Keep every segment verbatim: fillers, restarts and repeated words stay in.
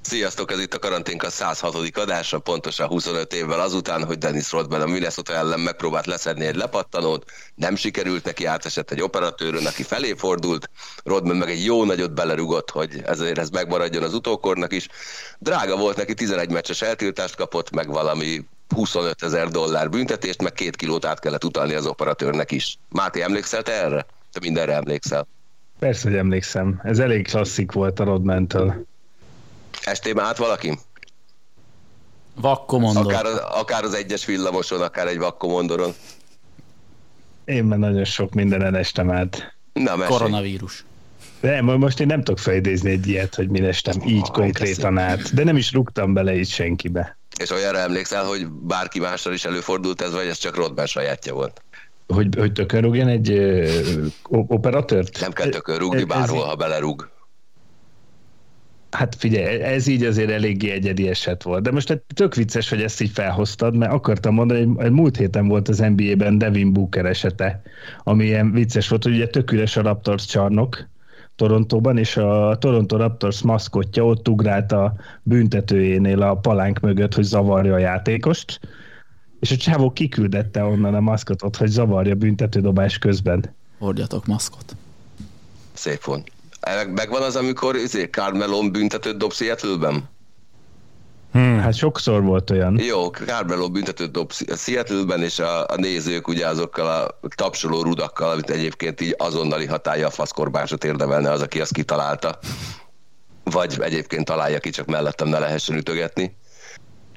Sziasztok, ez itt a Karanténka száz hatodik adása, pontosan huszonöt évvel azután, hogy Dennis Rodman a Minnesota ellen megpróbált leszedni egy lepattanót, nem sikerült neki, átesett egy operatőrön, aki felé fordult, Rodman meg egy jó nagyot belerugott, hogy ezért ez megmaradjon az utókornak is. Drága volt neki, tizenegy meccses eltiltást kapott, meg valami huszonöt ezer dollár büntetést, meg két kilót át kellett utalni az operatőrnek is. Máté, emlékszel te erre? Te mindenre emlékszel. Persze, hogy emlékszem. Ez elég klasszik volt a Rodmantől. Estében át valaki? Vakkomondor. Akár az, akár az egyes villamoson, akár egy vakkomondoron. Én már nagyon sok mindenen estem át. Na, koronavírus. Nem, most én nem tudok felidézni egy ilyet, hogy min estem így ha, konkrétan át. De nem is rúgtam bele így senkibe. És olyanra emlékszel, hogy bárki mással is előfordult ez, vagy ez csak Rodman sajátja volt? Hogy, hogy tökön rúgjon egy ö, operatört? Nem kell tökön rúgni, bárhol, ha belerúg. Hát figyelj, ez így azért eléggé egyedi eset volt. De most tök vicces, hogy ezt így felhoztad, mert akartam mondani, hogy múlt héten volt az en bé á-ben Devin Booker esete, ami ilyen vicces volt, hogy ugye tök üres a Raptors csarnok Torontóban, és a Toronto Raptors maszkotja ott ugrált a büntetőjénél a palánk mögött, hogy zavarja a játékost, és a csávó kiküldette onnan a maszkotot, hogy zavarja büntetődobás közben. Hordjatok maszkot. Szép volt. Megvan az, amikor Carmelón büntetőt dob Szietlőben? Hmm, hát sokszor volt olyan. Jó, Carmelón büntetőt dob Szietlőben, és a, a nézők ugye azokkal a tapsoló rudakkal, amit egyébként így azonnali hatállyal a faszkorbásot érdemelne az, aki azt kitalálta. Vagy egyébként találja ki, csak mellettem ne lehessen ütögetni.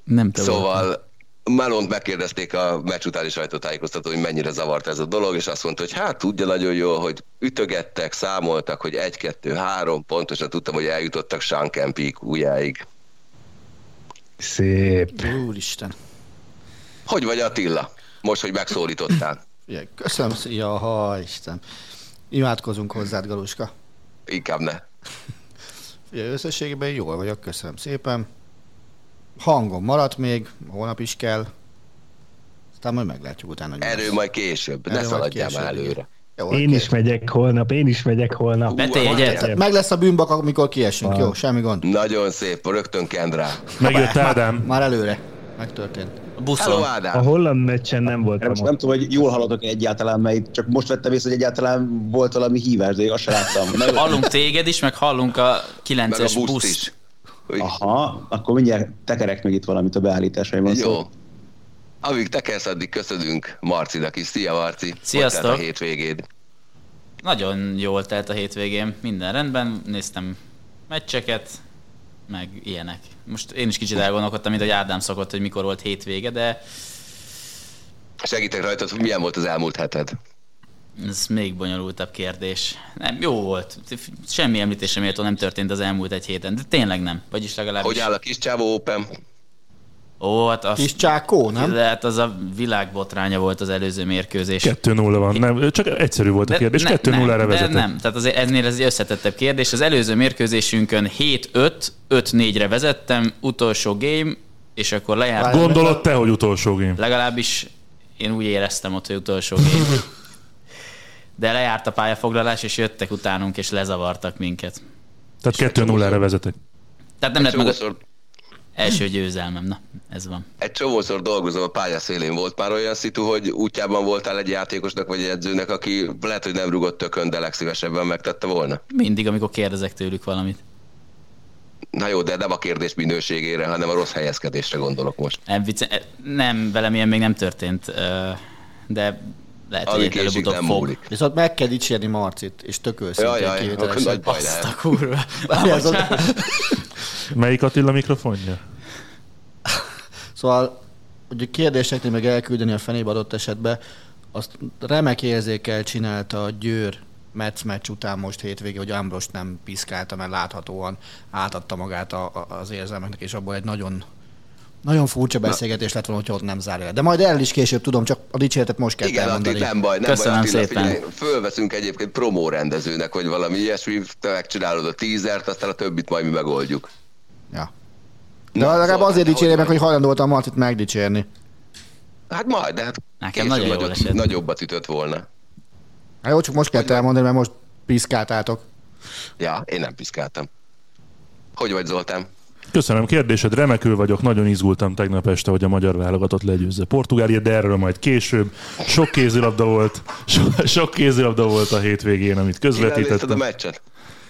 Nem tudom. Szóval Melont megkérdezték a meccs utáni sajtótájékoztatón, hogy mennyire zavart ez a dolog, és azt mondta, hogy hát tudja nagyon jól, hogy ütögettek, számoltak, hogy egy, kettő, három, pontosan tudtam, hogy eljutottak Sean Kempig ujjáig. Szép. Úristen. Hogy vagy, Attila? Most, hogy megszólítottál. Köszönöm, ja, ha Isten. Imádkozunk hozzád, Galuska. Inkább ne. Ugye, összességében jól vagyok, köszönöm szépen. Hangom maradt még, holnap is kell. Aztán majd meglátjuk utána. Erő majd később, ne szaladjál már előre. Jó, én is megyek holnap, én is megyek holnap. Betegyed. Meg lesz a bűnbak, amikor kiesünk, ah. Jó, semmi gond. Nagyon szép, rögtön Kendra. Megjött Ádám. Már, már előre, megtörtént. A buszon. Hello, a holland meccsen nem voltam. Most nem tudom, hogy jól hallottok egyáltalán, mert csak most vettem észre, hogy egyáltalán volt valami hívás, de én azt sem láttam. Hallunk téged is, meg hallunk a kilences buszt. Aha, akkor mindjárt tekerek meg itt valamit a beállításaimban. Jó. Szó. Amíg tekersz, addig köszönünk Marcinak is. Szia, Marci! Sziasztok! Hogy telt a hétvégéd? Nagyon jól telt a hétvégén. Minden rendben. Néztem meccseket, meg ilyenek. Most én is kicsit elgondolkodtam, mint hogy Ádám szokott, hogy mikor volt hétvége, de... Segítek rajtad, hogy milyen volt az elmúlt heted? Ez még bonyolultabb kérdés. Nem, jó volt. Semmi említésre méltó nem történt az elmúlt egy héten, de tényleg nem. Vagyis legalábbis... Hogy áll a kis csávó Open? Ó, hát az... Kis csákó, nem? De hát az a világbotránya volt az előző mérkőzés. kettő nulla van, nem? Csak egyszerű volt a kérdés, de, kettő null erre vezetett. Nem, tehát azért ennél ez egy összetettebb kérdés. Az előző mérkőzésünkön hét öt, öt négyre vezettem, utolsó game, és akkor lejárt... Gondolod te, hogy utolsó game? Legalábbis én úgy éreztem ott, hogy utolsó game. De lejárt a pályafoglalás, és jöttek utánunk, és lezavartak minket. Tehát kettő nullára vezetek. Tehát nem lett meg az első győzelmem. Na, ez van. Egy csomószor dolgozom, a pályaszélén volt már olyan szitu, hogy útjában voltál egy játékosnak, vagy egy edzőnek, aki lehet, hogy nem rugott tökön, de legszívesebben megtette volna. Mindig, amikor kérdezek tőlük valamit. Na jó, de nem a kérdés minőségére, hanem a rossz helyezkedésre gondolok most. Nem, velem ilyen még nem történt, de... Lehet, hogy én előbb-utóbb fog. Viszont meg kell dicsérni Marcit, és tök őszintén kivételesen. Azt a kurva. Melyik Attila mikrofonja? Szóval, hogy kérdéseknél meg elküldeni a fenébe adott esetben, azt remek érzékkel csinálta a Győr Metsz meccs után most hétvége, hogy Ambrose nem piszkálta, mert láthatóan átadta magát a, a, az érzelmeknek, és abból egy nagyon, nagyon furcsa beszélgetés lett volna, hogyha ott nem zárja le. De majd el is később tudom, csak a dicséretet most kell igen, elmondani. Igen, nem baj, nem Köszönöm baj. Attila, szépen. Figyelj, fölveszünk egyébként promórendezőnek, hogy valami ilyesmi, te megcsinálod a tízert, aztán a többit majd mi megoldjuk. Ja. De Na, legalább szóval azért dicsérjél meg, hogy hajlandó voltam Marcit megdicsérni. Hát majd, de hát nekem nagyon nagyobb, nagyobb, nagyobbat ütött volna. Hát jó, csak most kellett elmondani, mert most piszkáltátok. Ja, én nem piszkáltam. Hogy vagy, Zoltán? Köszönöm kérdésed, remekül vagyok, nagyon izgultam tegnap este, hogy a magyar válogatott legyőzze Portugáliát, de erről majd később. Sok kézilabda volt, so- sok kézilabda volt a hétvégén, amit közvetítettem. Én a meccset.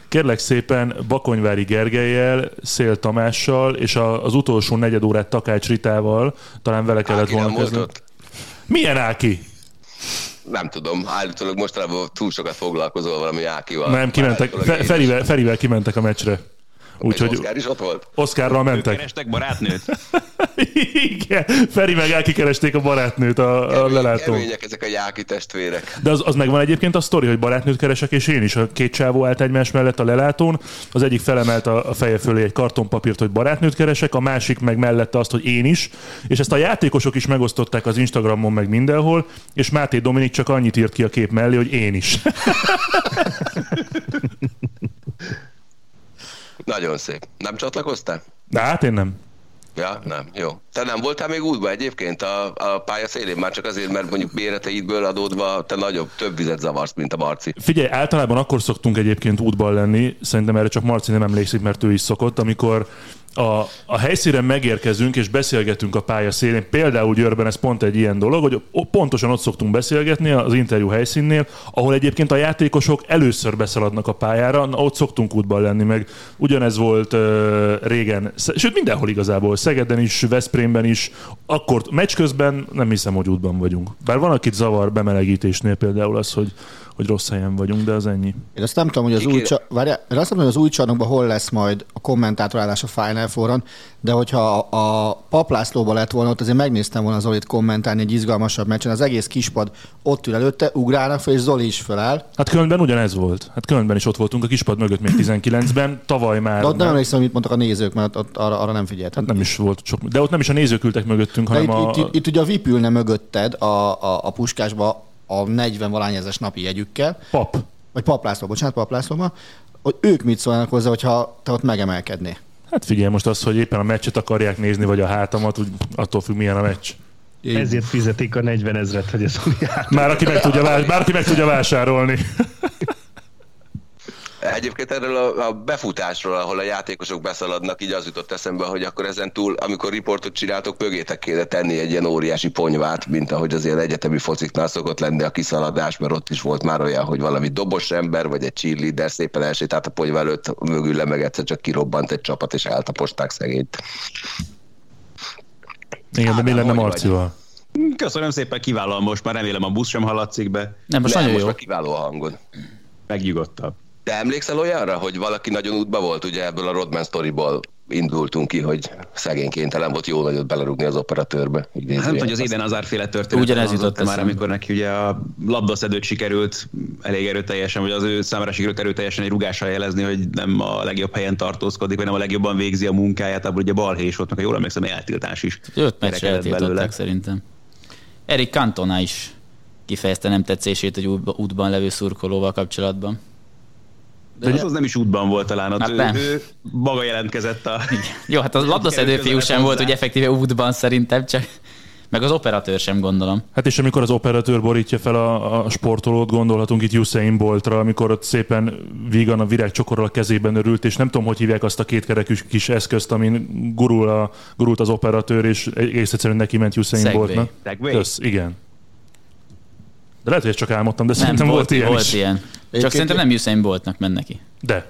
Kérlek szépen Bakonyvári Gergelyel, Szél Tamással, és a, az utolsó negyed órát Takács Ritával, talán vele kellett Áki volna kezdeni. Milyen Áki? Nem tudom, állítólag mostanában túl sokat foglalkozol valami Ákival. Nem, kimentek, Fe, Ferivel, Ferivel kimentek a meccsre. Úgyhogy Oszkár is ott volt? Oszkárral mentek. Ők kerestek barátnőt. Igen, Feri meg Áki keresték a barátnőt a, a lelátón. Kemények ezek a Jáki testvérek. De az, az megvan egyébként a sztori, hogy barátnőt keresek, és én is. A két csávó állt egymás mellett a lelátón, az egyik felemelt a, a feje fölé egy kartonpapírt, hogy barátnőt keresek, a másik meg mellette azt, hogy én is. És ezt a játékosok is megosztották az Instagramon meg mindenhol, és Máté Dominik csak annyit írt ki a kép mellé, hogy én is. Nagyon szép. Nem csatlakoztál? De hát én nem. Ja, nem. Jó. Te nem voltál még útban egyébként a, a pálya szélén? Már csak azért, mert mondjuk méreteidből adódva te nagyobb, több vizet zavarsz, mint a Marci. Figyelj, általában akkor szoktunk egyébként útban lenni, szerintem erre csak Marci nem emlékszik, mert ő is szokott, amikor a, a helyszínen megérkezünk és beszélgetünk a pálya szélén. Például Győrben ez pont egy ilyen dolog, hogy pontosan ott szoktunk beszélgetni az interjú helyszínnél, ahol egyébként a játékosok először beszaladnak a pályára, na, ott szoktunk útban lenni, meg ugyanez volt uh, régen, sőt mindenhol igazából, Szegeden is, Veszprémben is, akkor meccs közben nem hiszem, hogy útban vagyunk. Bár van, akit zavar bemelegítésnél például az, hogy, hogy rossz helyen vagyunk, de az ennyi. Én azt nem tudom, hogy az új, csa... Várjá, azt nem tudom, hogy az új csarnokban hol lesz majd a kommentátorálás a Final Foron, de hogyha a Paplászlóban lett volna, ott azért megnéztem volna Zolit kommentálni egy izgalmasabb meccsen. Az egész kispad ott ül előtte, ugrálnak fel, és Zoli is feláll. Hát Kölnben ugyanez volt. Hát Kölnben is ott voltunk a kispad mögött még tizenkilencben, tavaly már. De ott nem emlékszem, mit mondtak a nézők, mert ott arra, arra nem figyeltem. Hát nem is volt sok. De ott nem is a nézők ültek mögöttünk, hanem itt, a... Itt, itt, itt ugye a vé i pé ülne mögötted a, a, a Puskásba a negyven valányezes napi jegyükkel. Pap. Vagy Paplászló, bocsánat, Paplászlóban. Hogy ők mit szólnak hozzá, hogyha te ott megemelkedné? Hát figyelj, most az, hogy éppen a meccset akarják nézni, vagy a hátamat, úgy attól függ, milyen a meccs. Én... Ezért fizetik a negyvenezret, hogy ez úgy jár. Már aki meg tudja, vás... Már aki meg tudja vásárolni. Egyébként erről a, a befutásról, ahol a játékosok beszaladnak, így az jutott eszembe, hogy akkor ezen túl, amikor riportot csináltok, mögétek kéne tenni egy ilyen óriási ponyvát, mint ahogy az ilyen egyetemi fociknál szokott lenni a kiszaladás, mert ott is volt már olyan, hogy valami dobos ember, vagy egy cheerleader szépen elsétált a ponyva előtt, mögül le meg egyszer csak kirobbant egy csapat, és eltaposták szegényt. Igen, de mi lenne Marcival? Köszönöm szépen, kiválóan most már, remélem a busz sem haladszik be. Nem, most, Nem, most már kiváló a hangod. Megnyugodtabb. Te emlékszel olyanra, hogy valaki nagyon útba volt? Ugye ebből a Rodman sztoriból indultunk ki, hogy szegénykénytelen volt jó nagyot belerúgni az operatőrbe. Hát, hogy az, az Éden Hazard-féle történet. Ugyanez jutott már, amikor neki ugye a labdaszedőt sikerült elég erőteljesen, vagy az ő számára sikerült erőteljesen egy rugással jelezni, hogy nem a legjobb helyen tartózkodik, vagy nem a legjobban végzi a munkáját, abból ugye balhés volt, meg ha jól emlékszem, eltiltás is. Öt meccsre eltiltották szerintem. Eric Cantona is kifejezte nem tetszését egy útban levő szurkolóval kapcsolatban. De az, az nem is útban volt talán, ott ő, ő maga jelentkezett a... Jó, hát a labdaszedő fiú sem volt, hogy effektíve útban szerintem, csak meg az operatőr sem gondolom. Hát és amikor az operatőr borítja fel a, a sportolót, gondolhatunk itt Usain Boltra, amikor ott szépen vígan a virágcsokorral a kezében örült, és nem tudom, hogy hívják azt a kétkerekű kis eszközt, amin gurul a, gurult az operatőr, és egész egyszerűen neki ment Usain Segway. Boltnak. Segway? Kösz, igen. De lehet, hogy ezt csak álmodtam, de nem, szerintem volt, volt ilyen volt is. Ilyen. Csak Én szerintem nem Usain Boltnak ment neki. De.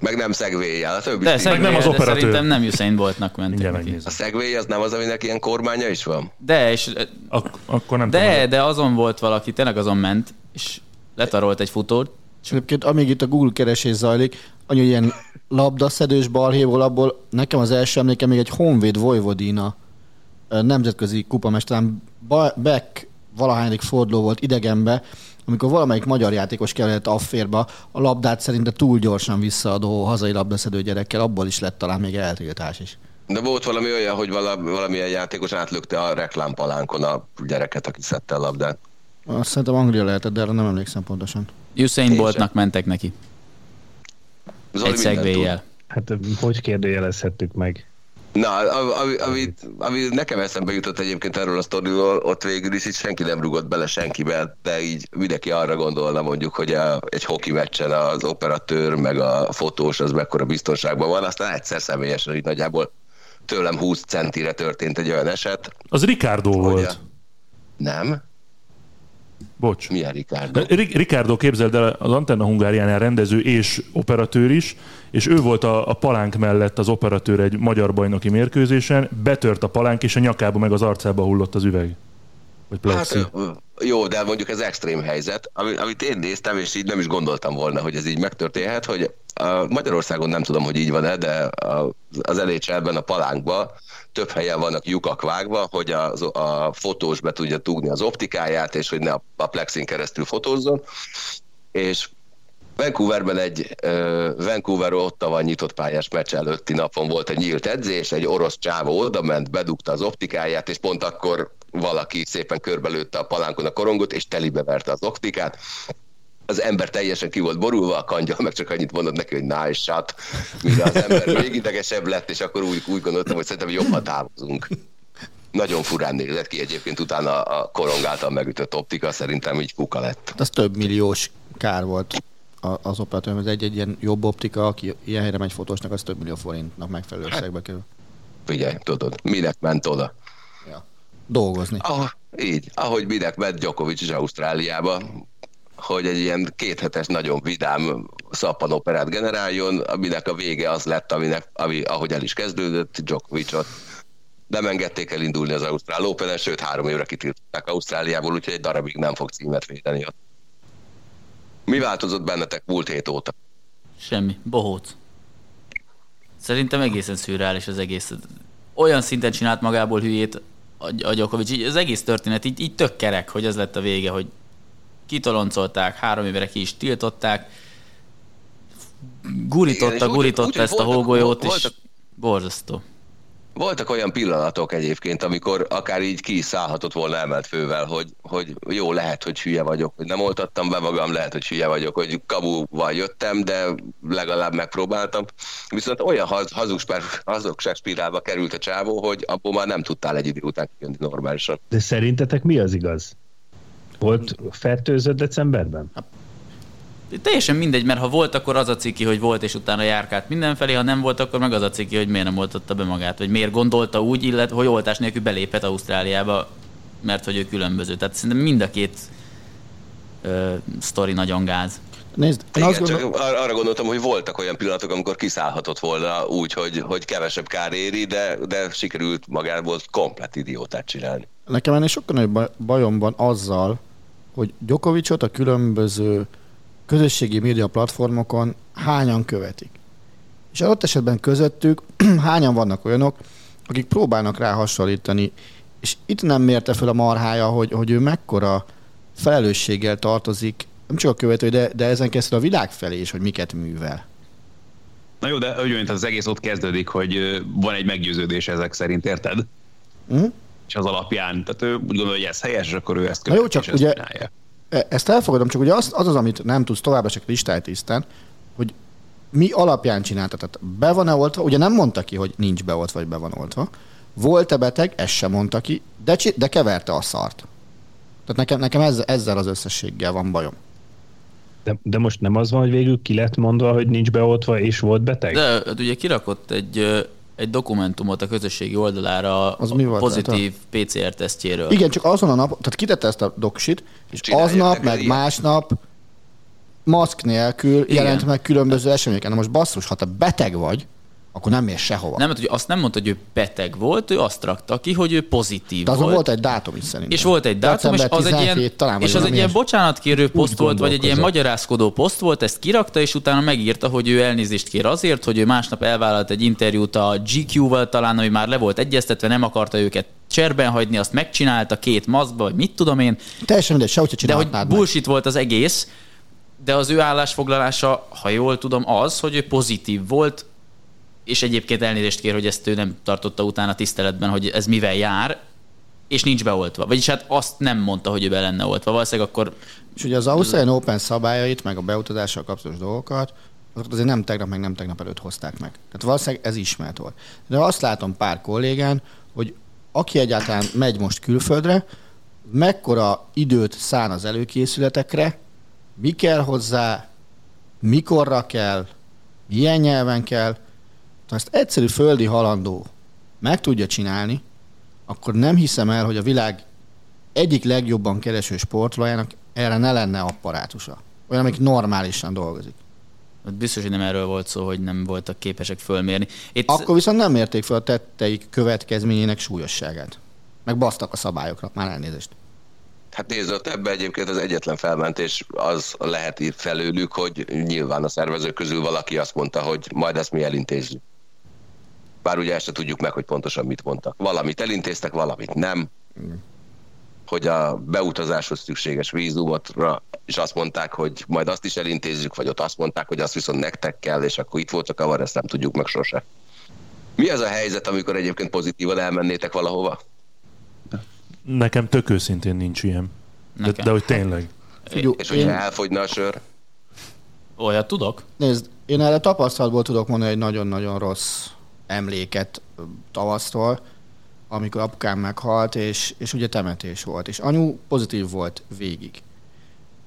Meg nem szegvéjjel, a többi. De, szegvéjjel, nem az de operatőr. Szerintem nem Usain Boltnak mentek. A szegvéj az nem az, aminek ilyen kormánya is van? De, és, Ak- akkor nem de, tudom. de azon volt valaki, tényleg azon ment, és letarolt egy futót. Egyébként amíg itt a Google keresés zajlik, annyi ilyen labdaszedős balhéból, abból nekem az első emlékem még egy Honvéd Vojvodina nemzetközi kupamesterán back valahányik forduló volt idegenbe, amikor valamelyik magyar játékos kellett afférba, a labdát szerinte túl gyorsan visszaadó hazai labdaszedő gyerekkel, abból is lett talán még eltiltás is. De volt valami olyan, hogy valamilyen játékos átlökte a reklámpalánkon a gyereket, aki szedte a labdát. Azt szerintem Anglia lehetett, de erre nem emlékszem pontosan. Usain Boltnak mentek neki. Zoli egy szegvéjjel. Hát hogy kérdőjelezhettük meg? Na, ami, ami, ami nekem eszembe jutott egyébként erről a sztoriról, ott végül is így senki nem rugott bele senkibe, de így mindenki arra gondolna mondjuk, hogy a, egy hoki meccsen az operatőr meg a fotós az mekkora biztonságban van, aztán egyszer személyesen így nagyjából tőlem húsz centire történt egy olyan eset. Az Ricardo volt. A... Nem. Bocs. Milyen Ricardo? Ricardo, képzeld el, az Antenna Hungáriánál rendező és operatőr is, és ő volt a, a palánk mellett az operatőr egy magyar bajnoki mérkőzésen, betört a palánk, és a nyakába meg az arcába hullott az üveg. Vagy plexi. Hát, jó, de mondjuk ez extrém helyzet, amit én néztem, és így nem is gondoltam volna, hogy ez így megtörténhet, hogy Magyarországon nem tudom, hogy így van-e, de az en há el-ben a palánkban több helyen vannak lyukak vágva, hogy a, a fotós be tudja tugni az optikáját, és hogy ne a, a plexin keresztül fotózzon. És Vancouverben egy uh, Vancouver Ottawa nyitott pályás meccs előtti napon volt egy nyílt edzés, egy orosz csávó odament, bedugta az optikáját, és pont akkor valaki szépen körbelőtte a palánkon a korongot, és telibe verte az optikát. Az ember teljesen ki volt borulva, a kangyal meg csak annyit mondott neki, hogy nice shot, mire az ember még idegesebb lett, és akkor úgy, úgy gondoltam, hogy szerintem jobban távozunk. Nagyon furán nézett ki egyébként, utána a korong által megütött optika szerintem így kuka lett. Az több milliós kár volt az operatőr, ez egy-egy ilyen jobb optika, aki ilyen helyre megy fotósnak, az több millió forintnak megfelelő összegbe kerül. Figyelj, tudod, minek ment oda? Ja. Dolgozni. Ah, így, ahogy minek ment Djokovics is Ausztráliába, hogy egy ilyen kéthetes, nagyon vidám szappanoperát generáljon, aminek a vége az lett, aminek, ami, ahogy el is kezdődött, Djokovicot nem engedték elindulni az Ausztrál Openen, sőt három évre kitiltották Ausztráliából, úgyhogy egy darabig nem fog címet védeni ott. Mi változott bennetek múlt hét óta? Semmi, bohóc. Szerintem egészen szürreális az egész. Olyan szinten csinált magából hülyét a Djokovics, az egész történet így, így tök kerek, hogy ez lett a vége, hogy kitoloncolták, három évre ki is tiltották, gurította, igen, gurította úgy, ezt úgy, a hógolyót, és borzasztó. Voltak olyan pillanatok egyébként, amikor akár így ki is szállhatott volna emelt fővel, hogy, hogy jó, lehet, hogy hülye vagyok, hogy nem oltattam be magam, lehet, hogy hülye vagyok, hogy kabúval jöttem, de legalább megpróbáltam. Viszont olyan hazugságspirálba került a csávó, hogy abból már nem tudtál egy idő után kijönni normálisan. De szerintetek mi az igaz? Volt fertőzött decemberben? Teljesen mindegy, mert ha volt, akkor az a ciki, hogy volt, és utána járkált mindenfelé, ha nem volt, akkor meg az a ciki, hogy miért nem oltotta be magát, vagy miért gondolta úgy, illetve hogy oltás nélkül belépett Ausztráliába, mert hogy ő különböző. Tehát szerintem mind a két ö, sztori nagyon gáz. Nézd, igen, gondol... csak arra gondoltam, hogy voltak olyan pillanatok, amikor kiszállhatott volna úgy, hogy, hogy kevesebb kár éri, de, de sikerült magából komplet idiótát csinálni. Nekem ennél sokkal nagyobb bajom van azzal, hogy Djokovicsot a különböző közösségi média platformokon hányan követik. És adott esetben közöttük hányan vannak olyanok, akik próbálnak rá hasonlítani. És itt nem mérte fel a marhája, hogy, hogy ő mekkora felelősséggel tartozik, nem csak a követő, de, de ezen keresztül a világ felé is, hogy miket művel. Na jó, de ugyanint az egész ott kezdődik, hogy van egy meggyőződés ezek szerint, érted? Uh-huh. És az alapján, tehát ő úgy gondolja, hogy ez helyes, és akkor ő ezt követi, jó, csak és ugye... ezt csinálja. Ezt elfogadom, csak ugye az, az az, amit nem tudsz továbbá csak listály tisztán, hogy mi alapján csinálta. Tehát be van-e oltva? Ugye nem mondta ki, hogy nincs beoltva, vagy be van oltva. Volt-e beteg? Ezt sem mondta ki, de, csi- de keverte a szart. Tehát nekem, nekem ezzel, ezzel az összességgel van bajom. De, de most nem az van, hogy végül ki lett mondva, hogy nincs beoltva és volt beteg? De hát ugye kirakott egy... egy dokumentumot a közösségi oldalára az a pozitív pé cé er-tesztjéről. Igen, csak azon a nap, tehát kitette ezt a doksit, és csinálja aznap, meg másnap maszk nélkül igen. jelent meg különböző eseményeken. Most basszus, ha te beteg vagy, akkor nem ér sehova. Nem, hogy azt nem mondta, hogy ő beteg volt, ő azt rakta ki, hogy ő pozitív de azon volt. volt egy dátum is szerintem. És volt egy dátum, és az egy ilyen, talán, és az egy ilyen bocsánatkérő poszt volt, vagy egy ilyen magyarázkodó poszt volt, ezt kirakta, és utána megírta, hogy ő elnézést kér azért, hogy ő másnap elvállalt egy interjút a gé kú-val talán, ami már le volt egyeztetve, nem akarta őket cserben hagyni, azt megcsinálta két maszkba, vagy mit tudom én. Teljesen mindegy, se, hogyha de hogy bullshit volt az egész, de az ő állásfoglalása, ha jól tudom, az, hogy ő pozitív volt, és egyébként elnézést kér, hogy ezt ő nem tartotta utána tiszteletben, hogy ez mivel jár, és nincs beoltva. Vagyis hát azt nem mondta, hogy ő be lenne oltva. Valószínűleg akkor... És ugye az Ausztralian Open szabályait, meg a beutazással kapcsolatos dolgokat, azokat azért nem tegnap, meg nem tegnap előtt hozták meg. Tehát valószínűleg ez ismert volt. De azt látom pár kollégán, hogy aki egyáltalán megy most külföldre, mekkora időt szán az előkészületekre, mi kell hozzá, mikorra kell, milyen nyelven kell. Ha ezt egyszerű földi halandó meg tudja csinálni, akkor nem hiszem el, hogy a világ egyik legjobban kereső sportolójának erre ne lenne apparátusa. Olyan, amik normálisan dolgozik. Biztos, hogy nem erről volt szó, hogy nem voltak képesek fölmérni. Itt... Akkor viszont nem mérték fel a tetteik következményének súlyosságát. Meg basztak a szabályokra, már elnézést. Hát nézd, ebben egyébként az egyetlen felmentés az lehet itt felőlük, hogy nyilván a szervezők közül valaki azt mondta, hogy majd ezt mi elintézzük. Bár ugye ezt se tudjuk meg, hogy pontosan mit mondtak. Valamit elintéztek, valamit nem. Hogy a beutazáshoz szükséges vízumotra is azt mondták, hogy majd azt is elintézzük, vagy ott azt mondták, hogy azt viszont nektek kell, és akkor itt volt a kavar, ezt nem tudjuk meg sose. Mi az a helyzet, amikor egyébként pozitívan elmennétek valahova? Nekem tök őszintén nincs ilyen. De, de hogy tényleg. Figyú, és hogyha én... elfogyna a sör? Olyat tudok. Nézd, én erre tapasztalatból tudok mondani egy nagyon-nagyon rossz emléket tavasztól, amikor apukám meghalt, és, és ugye temetés volt, és anyu pozitív volt végig.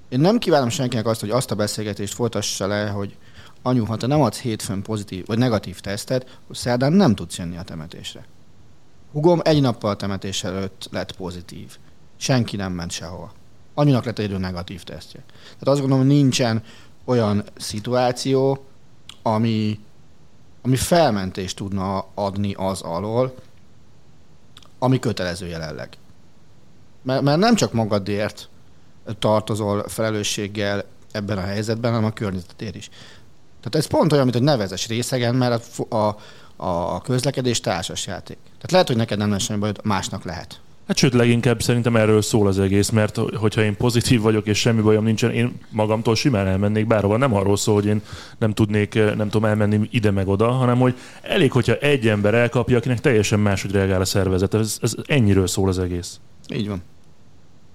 Én nem kívánom senkinek azt, hogy azt a beszélgetést folytassa le, hogy anyu, ha te nem adsz hétfőn pozitív vagy negatív tesztet, hogy szerdán nem tudsz jönni a temetésre. Hugom egy nappal a temetés előtt lett pozitív. Senki nem ment sehova. Anyunak lett egyről negatív tesztje. Tehát azt gondolom, hogy nincsen olyan szituáció, ami... ami felmentést tudna adni az alól, ami kötelező jelenleg. Mert, mert nem csak magadért tartozol felelősséggel ebben a helyzetben, hanem a környezetért is. Tehát ez pont olyan, mint hogy ne vezess részegen, mert a, a, a közlekedés társas játék. Tehát lehet, hogy neked nem lesz semmi bajod, másnak lehet. Hát sőt, leginkább szerintem erről szól az egész, mert hogyha én pozitív vagyok és semmi bajom nincsen, én magamtól simán elmennék bárhova. Nem arról szól, hogy én nem tudnék, nem tudom elmenni ide meg oda, hanem hogy elég, hogyha egy ember elkapja, akinek teljesen máshogy reagál a szervezet. Ez, ez ennyiről szól az egész. Így van.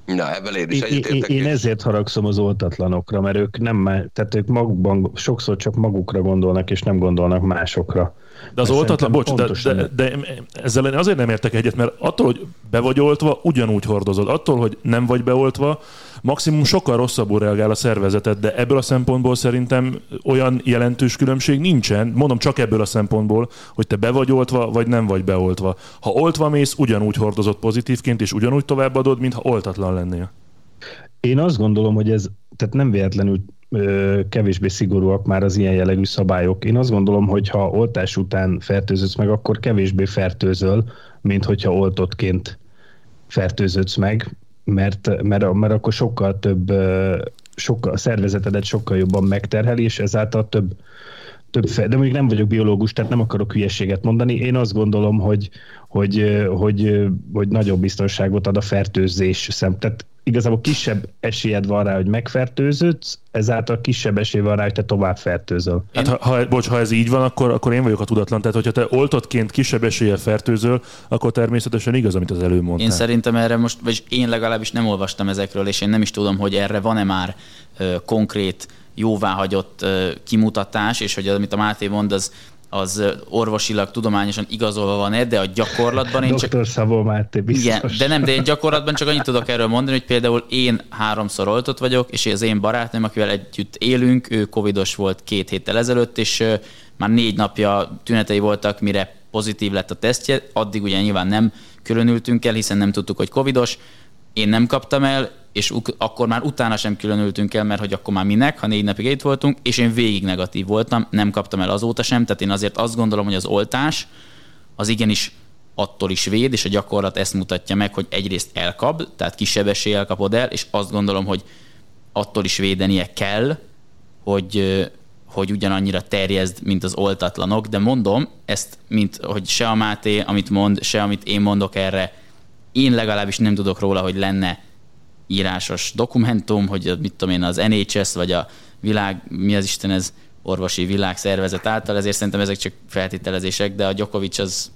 Na, ebben én is egyetértek. Én ezért haragszom az oltatlanokra, mert ők nem, tehát ők magukban sokszor csak magukra gondolnak, és nem gondolnak másokra. De az oltatlan, bocs, de, de, de ezzel én azért nem értek egyet, mert attól, hogy be vagy oltva, ugyanúgy hordozod. Attól, hogy nem vagy beoltva, maximum sokkal rosszabbul reagál a szervezeted, de ebből a szempontból szerintem olyan jelentős különbség nincsen. Mondom, csak ebből a szempontból, hogy te be vagy oltva, vagy nem vagy beoltva. Ha oltva mész, ugyanúgy hordozod pozitívként, és ugyanúgy továbbadod, mintha oltatlan lennél. Én azt gondolom, hogy ez, tehát nem véletlenül kevésbé szigorúak már az ilyen jellegű szabályok. Én azt gondolom, hogy ha oltás után fertőződsz meg, akkor kevésbé fertőzöl, mint hogyha oltottként fertőződsz meg, mert, mert, mert akkor sokkal több, sokkal, a szervezetedet sokkal jobban megterheli, és ezáltal több, több fer... de mondjuk nem vagyok biológus, tehát nem akarok hülyeséget mondani. Én azt gondolom, hogy, hogy, hogy, hogy nagyobb biztonságot ad a fertőzés szem. Tehát igazából kisebb esélyed van rá, hogy megfertőződsz, ezáltal kisebb esély van rá, hogy te tovább fertőzöl. Hát, ha, ha, bocs, ha ez így van, akkor, akkor én vagyok a tudatlan. Tehát, hogyha te oltottként kisebb eséllyel fertőzöl, akkor természetesen igaz, amit az előbb mondtál. Én szerintem erre most, vagy én legalábbis nem olvastam ezekről, és én nem is tudom, hogy erre van-e már ö, konkrét, jóváhagyott ö, kimutatás, és hogy az, amit a Máté mond, az az orvosilag, tudományosan igazolva van-e, de a gyakorlatban én csak... doktor Szabó Máté biztos. Igen, de nem, de én gyakorlatban csak annyit tudok erről mondani, hogy például én háromszor oltott vagyok, és az én barátnőm, akivel együtt élünk, ő covidos volt két héttel ezelőtt, és már négy napja tünetei voltak, mire pozitív lett a tesztje, addig ugye nyilván nem különültünk el, hiszen nem tudtuk, hogy covidos. Én nem kaptam el, és akkor már utána sem különültünk el, mert hogy akkor már minek, ha négy napig itt voltunk, és én végig negatív voltam, nem kaptam el azóta sem, tehát én azért azt gondolom, hogy az oltás az igenis attól is véd, és a gyakorlat ezt mutatja meg, hogy egyrészt elkap, tehát kisebb eséllyel kapod el, és azt gondolom, hogy attól is védenie kell, hogy, hogy ugyanannyira terjezd, mint az oltatlanok, de mondom ezt, mint hogy se a Máté, amit mond, se amit én mondok erre, én legalábbis nem tudok róla, hogy lenne írásos dokumentum, hogy mit tudom én, az en há es vagy a világ, mi az Isten ez, orvosi világszervezet által, ezért szerintem ezek csak feltételezések, de a Djokovics az...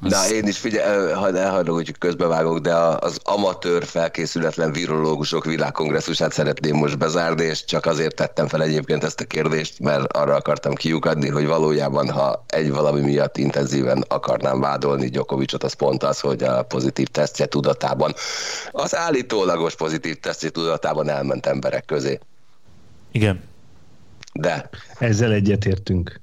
az... Na, én is figyelj, ha elhallom, hogy közbevágok, de az amatőr felkészületlen virológusok világkongresszusát szeretném most bezárni, és csak azért tettem fel egyébként ezt a kérdést, mert arra akartam kiukadni, hogy valójában, ha egy valami miatt intenzíven akarnám vádolni Djokovicsot, az pont az, hogy a pozitív tesztje tudatában, az állítólagos pozitív tesztje tudatában elment emberek közé. Igen. De. Ezzel egyetértünk.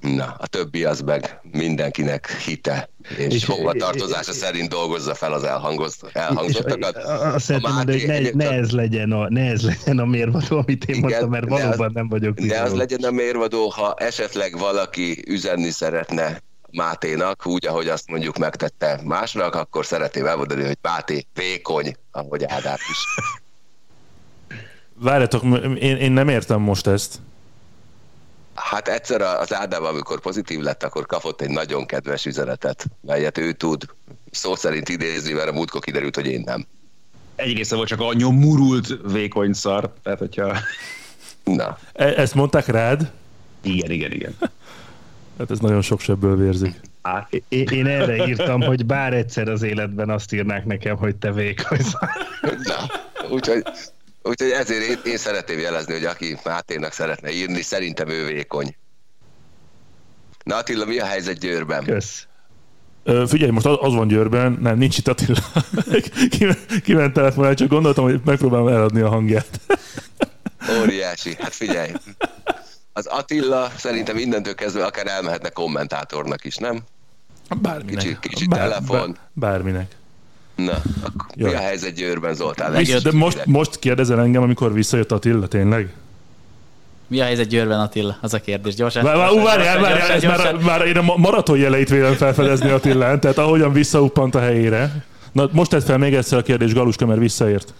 Na, a többi az meg mindenkinek hite és, és hovatartozása és, szerint dolgozza fel az elhangzottakat. Azt szeretném mondani, hogy ne, egyet, ne, ez legyen a, ne ez legyen a mérvadó, amit én igen, mondtam, mert valóban az, nem vagyok. Ne az legyen a mérvadó, ha esetleg valaki üzenni szeretne Máténak, úgy, ahogy azt mondjuk megtette másnak, akkor szeretném elmondani, hogy Máté vékony, ahogy Ádám is. Várjatok, én, én nem értem most ezt. Hát egyszer az Ádám, amikor pozitív lett, akkor kapott egy nagyon kedves üzenetet, melyet ő tud szó szerint idézni, mert a múltkor kiderült, hogy én nem. Egyrészt volt csak a nyomorult vékony szar, tehát hogyha... Na. E- ezt mondták rád? Igen, igen, igen. Hát ez nagyon sok sebből vérzik. Á, én, én erre írtam, hogy bár egyszer az életben azt írnák nekem, hogy te vékony szar. Na, úgyhogy... Úgyhogy ezért én, én szeretném jelezni, hogy aki Máténak szeretne írni, szerintem ő vékony. Na Attila, mi a helyzet Győrben? Kösz. Ö, figyelj, most az, az van Győrben, nem, nincs itt Attila. Kiment telefonálni, csak gondoltam, hogy megpróbálom eladni a hangját. Óriási, hát figyelj. Az Attila szerintem innentől kezdve akár elmehetne kommentátornak is, nem? Bárminek. Kicsi, kicsi bár, telefon. Bár, bárminek. Na, akkor Jaj. mi a helyzet Győrben, Zoltán? Igen, de most, most kérdezel engem, amikor visszajött Attila, tényleg? Mi a helyzet Győrben, Attila? Az a kérdés. Gyorsan. Várjál, várjál, már én a maraton jeleit vélem felfedezni Attilán, tehát ahogyan visszauppant a helyére. Na, most tedd fel még egyszer a kérdést, Galuska, mert visszaért.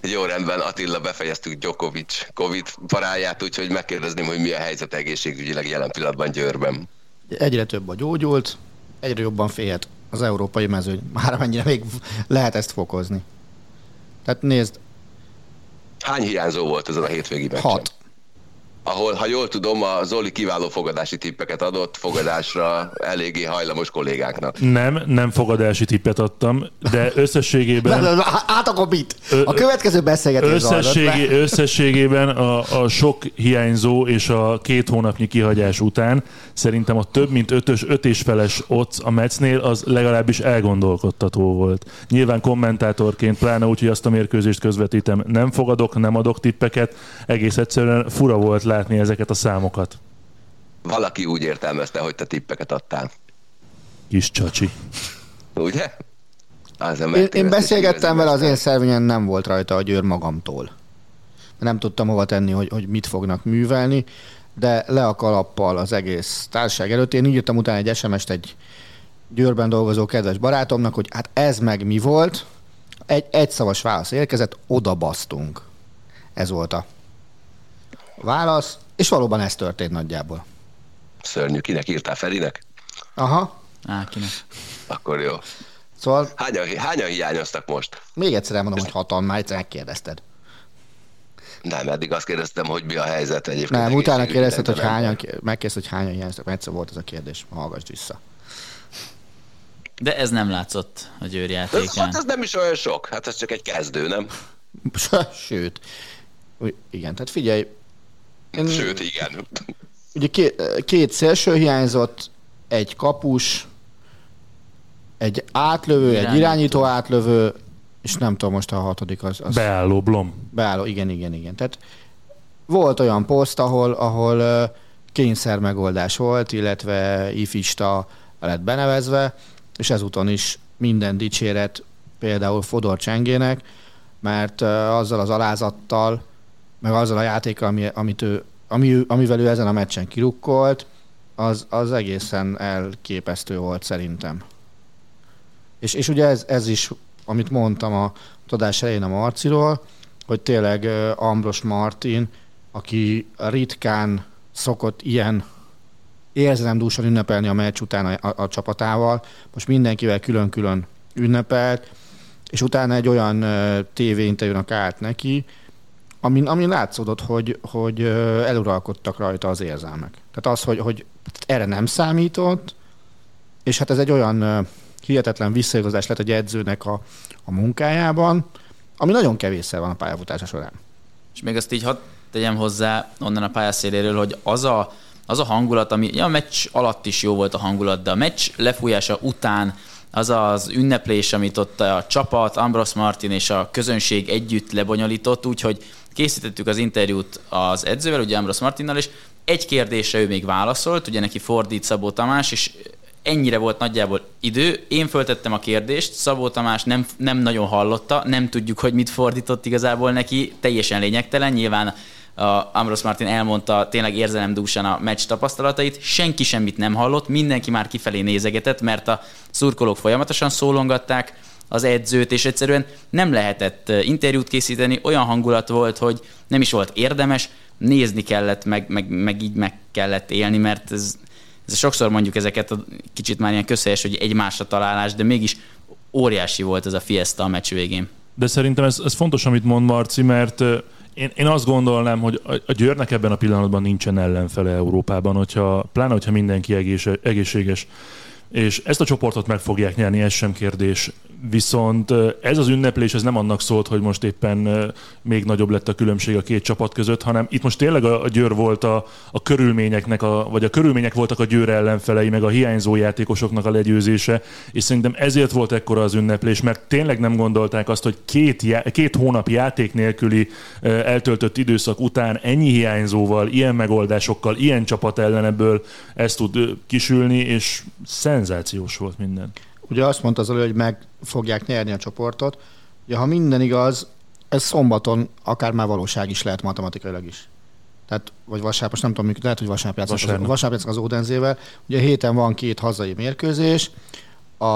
Jó, rendben, Attila, befejeztük Djokovics Covid paráját, úgyhogy megkérdezném, hogy mi a helyzet egészségügyileg jelen pillanatban Győrben. Egyre több a gyógyult, egyre jobban félhet az európai mezőny. Már amennyire még lehet ezt fokozni. Tehát nézd. Hány hiányzó volt ezen a hétvégi meccsen? Hat. Ahol, ha jól tudom, a Zoli kiváló fogadási tippeket adott, fogadásra eléggé hajlamos kollégáknak. Nem, nem fogadási tippet adtam, de összességében... Át akkor mit? A következő beszélgetés összességé, összességében a, a sok hiányzó és a két hónapnyi kihagyás után szerintem a több mint ötös, öt és feles odds a Mecnél az legalábbis elgondolkodtató volt. Nyilván kommentátorként, pláne úgy, hogy azt a mérkőzést közvetítem, nem fogadok, nem adok tippeket, egész egyszerűen fura volt látni ezeket a számokat. Valaki úgy értelmezte, hogy te tippeket adtál. Kis csacsi. Ugye? Én, én beszélgettem vele, az én szervényen nem volt rajta a Győr magamtól. Nem tudtam hova tenni, hogy, hogy mit fognak művelni, de le a kalappal az egész társaság előtt. Én így írtam utána egy es em est egy Győrben dolgozó kedves barátomnak, hogy hát ez meg mi volt. Egy egyszavas válasz érkezett, odabasztunk. Ez volt a válasz, és valóban ez történt nagyjából. Szörnyű, kinek írtál, Ferinek? Aha. Á, kinek. Akkor jó. Szóval... Hányan, hányan hiányoztak most? Még egyszer elmondom, ezt... hogy hatan, már egyszer megkérdezted. Nem, eddig azt kérdeztem, hogy mi a helyzet egyébként. Nem, utána kérdezted, hogy hányan, megkérdezted, hogy hányan hiányoztak, mert egyszer volt ez a kérdés, hallgass vissza. De ez nem látszott a Győr játékán. Hát ez nem is olyan sok, hát ez csak egy kezdő, nem? Sőt. Igen, tehát figyelj, Én, Sőt, igen. Ugye két, két szélső hiányzott, egy kapus, egy átlövő, irányító. egy irányító átlövő, és nem tudom most a hatodik az... az beálló blom. Beálló, igen, igen, igen. Tehát volt olyan poszt, ahol, ahol kényszermegoldás volt, illetve ifista lett benevezve, és ezúton is minden dicséret például Fodor Csengének, mert azzal az alázattal, meg azzal a játékkal, ami, amit ő, ami, amivel ő ezen a meccsen kirukkolt, az, az egészen elképesztő volt szerintem. És, és ugye ez, ez is, amit mondtam a adás elején a Marciról, hogy tényleg Ambrose Martin, aki ritkán szokott ilyen érzelemdúsan ünnepelni a meccs után a, a, a csapatával, most mindenkivel külön-külön ünnepelt, és utána egy olyan uh, tévéinterjúnak állt neki, amin, amin látszódott, hogy, hogy uh, eluralkodtak rajta az érzelmek. Tehát az, hogy, hogy erre nem számított, és hát ez egy olyan uh, hihetetlen visszaigazás lett egy edzőnek a, a munkájában, ami nagyon kevésszer van a pályafutása során. És még azt így hadd tegyem hozzá onnan a pályaszéléről, hogy az a, az a hangulat, ami ja, a meccs alatt is jó volt a hangulat, de a meccs lefújása után az az ünneplés, amit ott a csapat, Ambrose Martin és a közönség együtt lebonyolított, úgyhogy készítettük az interjút az edzővel, ugye Ambrose Martinnal, és egy kérdésre ő még válaszolt, ugye neki fordít Szabó Tamás, és ennyire volt nagyjából idő. Én föltettem a kérdést, Szabó Tamás nem, nem nagyon hallotta, nem tudjuk, hogy mit fordított igazából neki, teljesen lényegtelen, nyilván Ambrose Martin elmondta tényleg érzelemdúsan a meccs tapasztalatait, senki semmit nem hallott, mindenki már kifelé nézegetett, mert a szurkolók folyamatosan szólongatták az edzőt, és egyszerűen nem lehetett interjút készíteni, olyan hangulat volt, hogy nem is volt érdemes, nézni kellett, meg, meg, meg így meg kellett élni, mert ez, ez sokszor mondjuk ezeket a kicsit már ilyen közhelyes, hogy egymásra találás, de mégis óriási volt ez a fiesta a meccs végén. De szerintem ez, ez fontos, amit mond Marci, mert Én, én azt gondolnám, hogy a Győrnek ebben a pillanatban nincsen ellenfele Európában, hogyha, pláne hogyha mindenki egész, egészséges. És ezt a csoportot meg fogják nyerni, ez sem kérdés. Viszont ez az ünneplés ez nem annak szólt, hogy most éppen még nagyobb lett a különbség a két csapat között, hanem itt most tényleg a Győr volt a, a körülményeknek, a, vagy a körülmények voltak a Győr ellenfelei, meg a hiányzó játékosoknak a legyőzése, és szerintem ezért volt ekkora az ünneplés, mert tényleg nem gondolták azt, hogy két, já- két hónap játék nélküli eltöltött időszak után ennyi hiányzóval, ilyen megoldásokkal, ilyen csapat ellen ebből ez tud kisülni, és szenzációs volt minden. Ugye azt mondta az elő, hogy meg fogják nyerni a csoportot. Ugye, ha minden igaz, ez szombaton akár már valóság is lehet matematikailag is. Tehát, vagy vasárnap, most nem tudom, mikor, lehet, hogy vasárnap játszak az Ódenzével. Ugye héten van két hazai mérkőzés, a,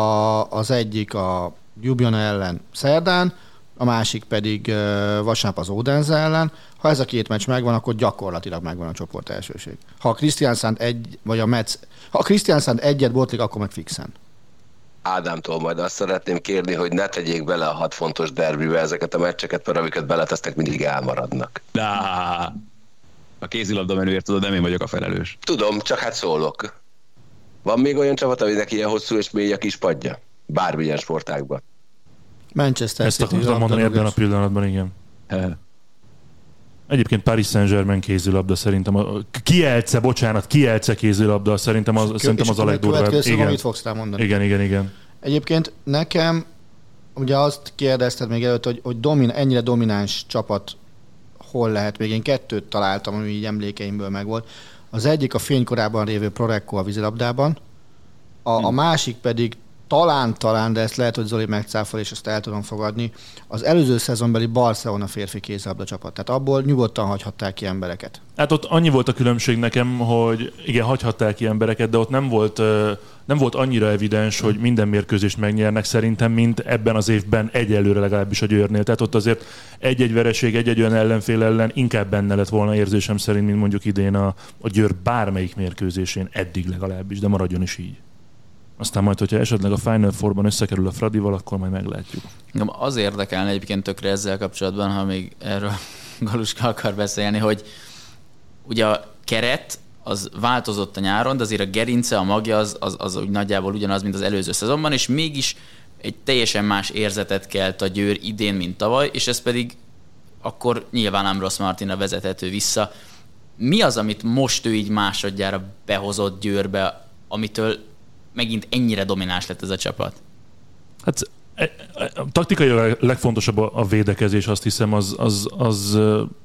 az egyik a Ljubljana ellen szerdán, a másik pedig vasárnap az Odense ellen. Ha ez a két meccs megvan, akkor gyakorlatilag megvan a csoport elsőség. Ha a Krisztiánsand egy, vagy a Metz, ha a Krisztiánsand egyet botlik, akkor meg fixen. Ádámtól majd azt szeretném kérni, hogy ne tegyék bele a hat fontos derbibe ezeket a meccseket, mert amiket beletesznek, mindig elmaradnak. Dáááá! A kézilabda menőért tudod, nem én vagyok a felelős. Tudom, csak hát szólok. Van még olyan csapat, aminek ilyen hosszú és mély a kis padja? Bármilyen sportágban. Manchester City. Ezt akartam mondani ebben a pillanatban, igen. He. Egyébként Paris Saint-Germain kézilabda szerintem, a Kielce, bocsánat, Kielce kézilabda szerintem az, Kö- szerintem az a legdurvább. Következő, igen. Amit fogsz rá mondani. Igen, igen, igen. Egyébként nekem, ugye azt kérdezted még előtt, hogy, hogy domin, ennyire domináns csapat hol lehet még? Én kettőt találtam, ami így emlékeimből megvolt. Az egyik a fénykorában révő Prorecco a vízilabdában, a, hmm. a másik pedig talán-talán, de ezt lehet, hogy Zoli megcáfol, és ezt el tudom fogadni, az előző szezonbeli Barcelona férfi kézilabda csapat. Tehát abból nyugodtan hagyhatták ki embereket. Hát ott annyi volt a különbség nekem, hogy igen, hagyhatták ki embereket, de ott nem volt, nem volt annyira evidens, hogy minden mérkőzést megnyernek szerintem, mint ebben az évben egyelőre legalábbis a Győrnél. Tehát ott azért egy-egy vereség, egy-egy olyan ellenfél ellen inkább benne lett volna érzésem szerint, mint mondjuk idén a, a Győr bármelyik mérkőzésén eddig legalábbis, de maradjon is így. Aztán majd, hogyha esetleg a Final Four-ban összekerül a Fradival, akkor majd meglátjuk. Az érdekelne egyébként tökre ezzel kapcsolatban, ha még erről Galuska akar beszélni, hogy ugye a keret az változott a nyáron, de azért a gerince, a magja az, az, az úgy nagyjából ugyanaz, mint az előző szezonban, és mégis egy teljesen más érzetet kelt a Győr idén, mint tavaly, és ez pedig akkor nyilván Ambrose Martinra vezethető vissza. Mi az, amit most ő így másodjára behozott Győrbe, amitől megint ennyire domináns lett ez a csapat? Hát Taktikai a legfontosabb a védekezés, azt hiszem, az, az, az,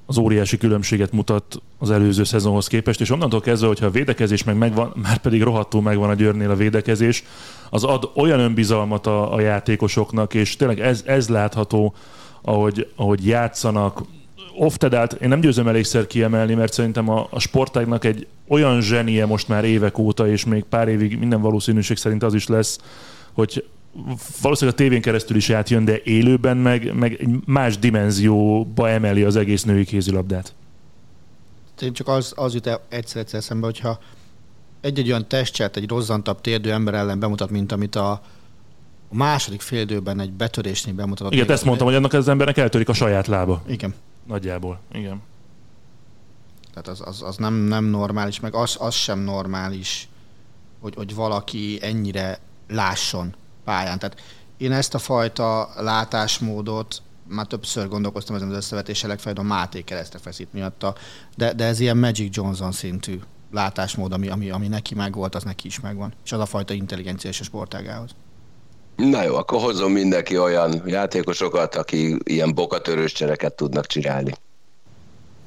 az óriási különbséget mutat az előző szezonhoz képest, és onnantól kezdve, hogyha a védekezés meg megvan, már pedig rohadtul megvan a Győrnél a védekezés, az ad olyan önbizalmat a, a játékosoknak, és tényleg ez, ez látható, ahogy, ahogy játszanak. Oftedát én nem győzöm elégszer kiemelni, mert szerintem a, a sportágnak egy olyan zsenie most már évek óta, és még pár évig minden valószínűség szerint az is lesz, hogy valószínűleg a tévén keresztül is átjön, de élőben meg, meg egy más dimenzióba emeli az egész női kézilabdát. Én csak az, az jut egyszer-egyszer eszembe, hogyha egy-egy olyan testcselt egy rozzantabb térdő ember ellen bemutat, mint amit a második félidőben egy betörésnél bemutatott. Igen, ezt mondtam, hogy annak az embernek eltörik a saját lába. Igen. Nagyjából, igen. Tehát az, az, az nem, nem normális, meg az, az sem normális, hogy, hogy valaki ennyire lásson pályán. Tehát én ezt a fajta látásmódot már többször gondolkoztam ezen az összevetéssel, legfeljebb a Máté keresztre feszít miatta, de, de ez ilyen Magic Johnson szintű látásmód, ami, ami, ami neki megvolt, az neki is megvan. És az a fajta intelligencia és a sportágához. Na jó, akkor hozzon mindenki olyan játékosokat, aki ilyen bokatörős csereket tudnak csinálni.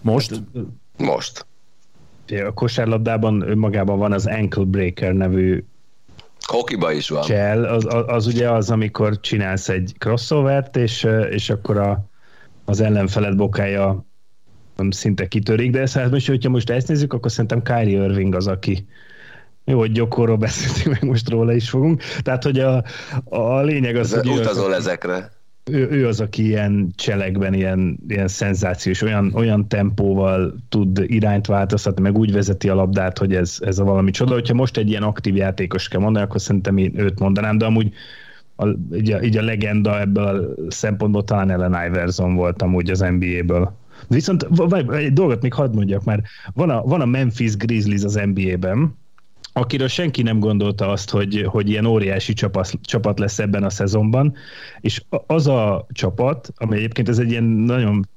Most? Most. A kosárlabdában önmagában van az ankle breaker nevű hokiba is van. Csel, az, az, az ugye az, amikor csinálsz egy crossovert, és, és akkor a, az ellenfeled bokája szinte kitörik, de ezt, hogyha most ezt nézzük, akkor szerintem Kyrie Irving az, aki jó, hogy Gyokorról beszéltünk, meg most róla is fogunk. Tehát, hogy a, a lényeg az, ez hogy utazol ő az, ezekre. Ő, ő az, aki ilyen cselekben, ilyen, ilyen szenzációs, olyan, olyan tempóval tud irányt változtatni, meg úgy vezeti a labdát, hogy ez, ez a valami csoda. Hogyha most egy ilyen aktív játékos kell mondani, akkor szerintem én őt mondanám, de amúgy a, így, a, így a legenda ebből a szempontból talán Allen Iverson volt amúgy az en bé á-ből. Viszont egy dolgot még hadd mondjak már. Van a, van a Memphis Grizzlies az en bé á-ben, akiről senki nem gondolta azt, hogy, hogy ilyen óriási csapat, csapat lesz ebben a szezonban, és az a csapat, ami egyébként ez egy ilyen nagyon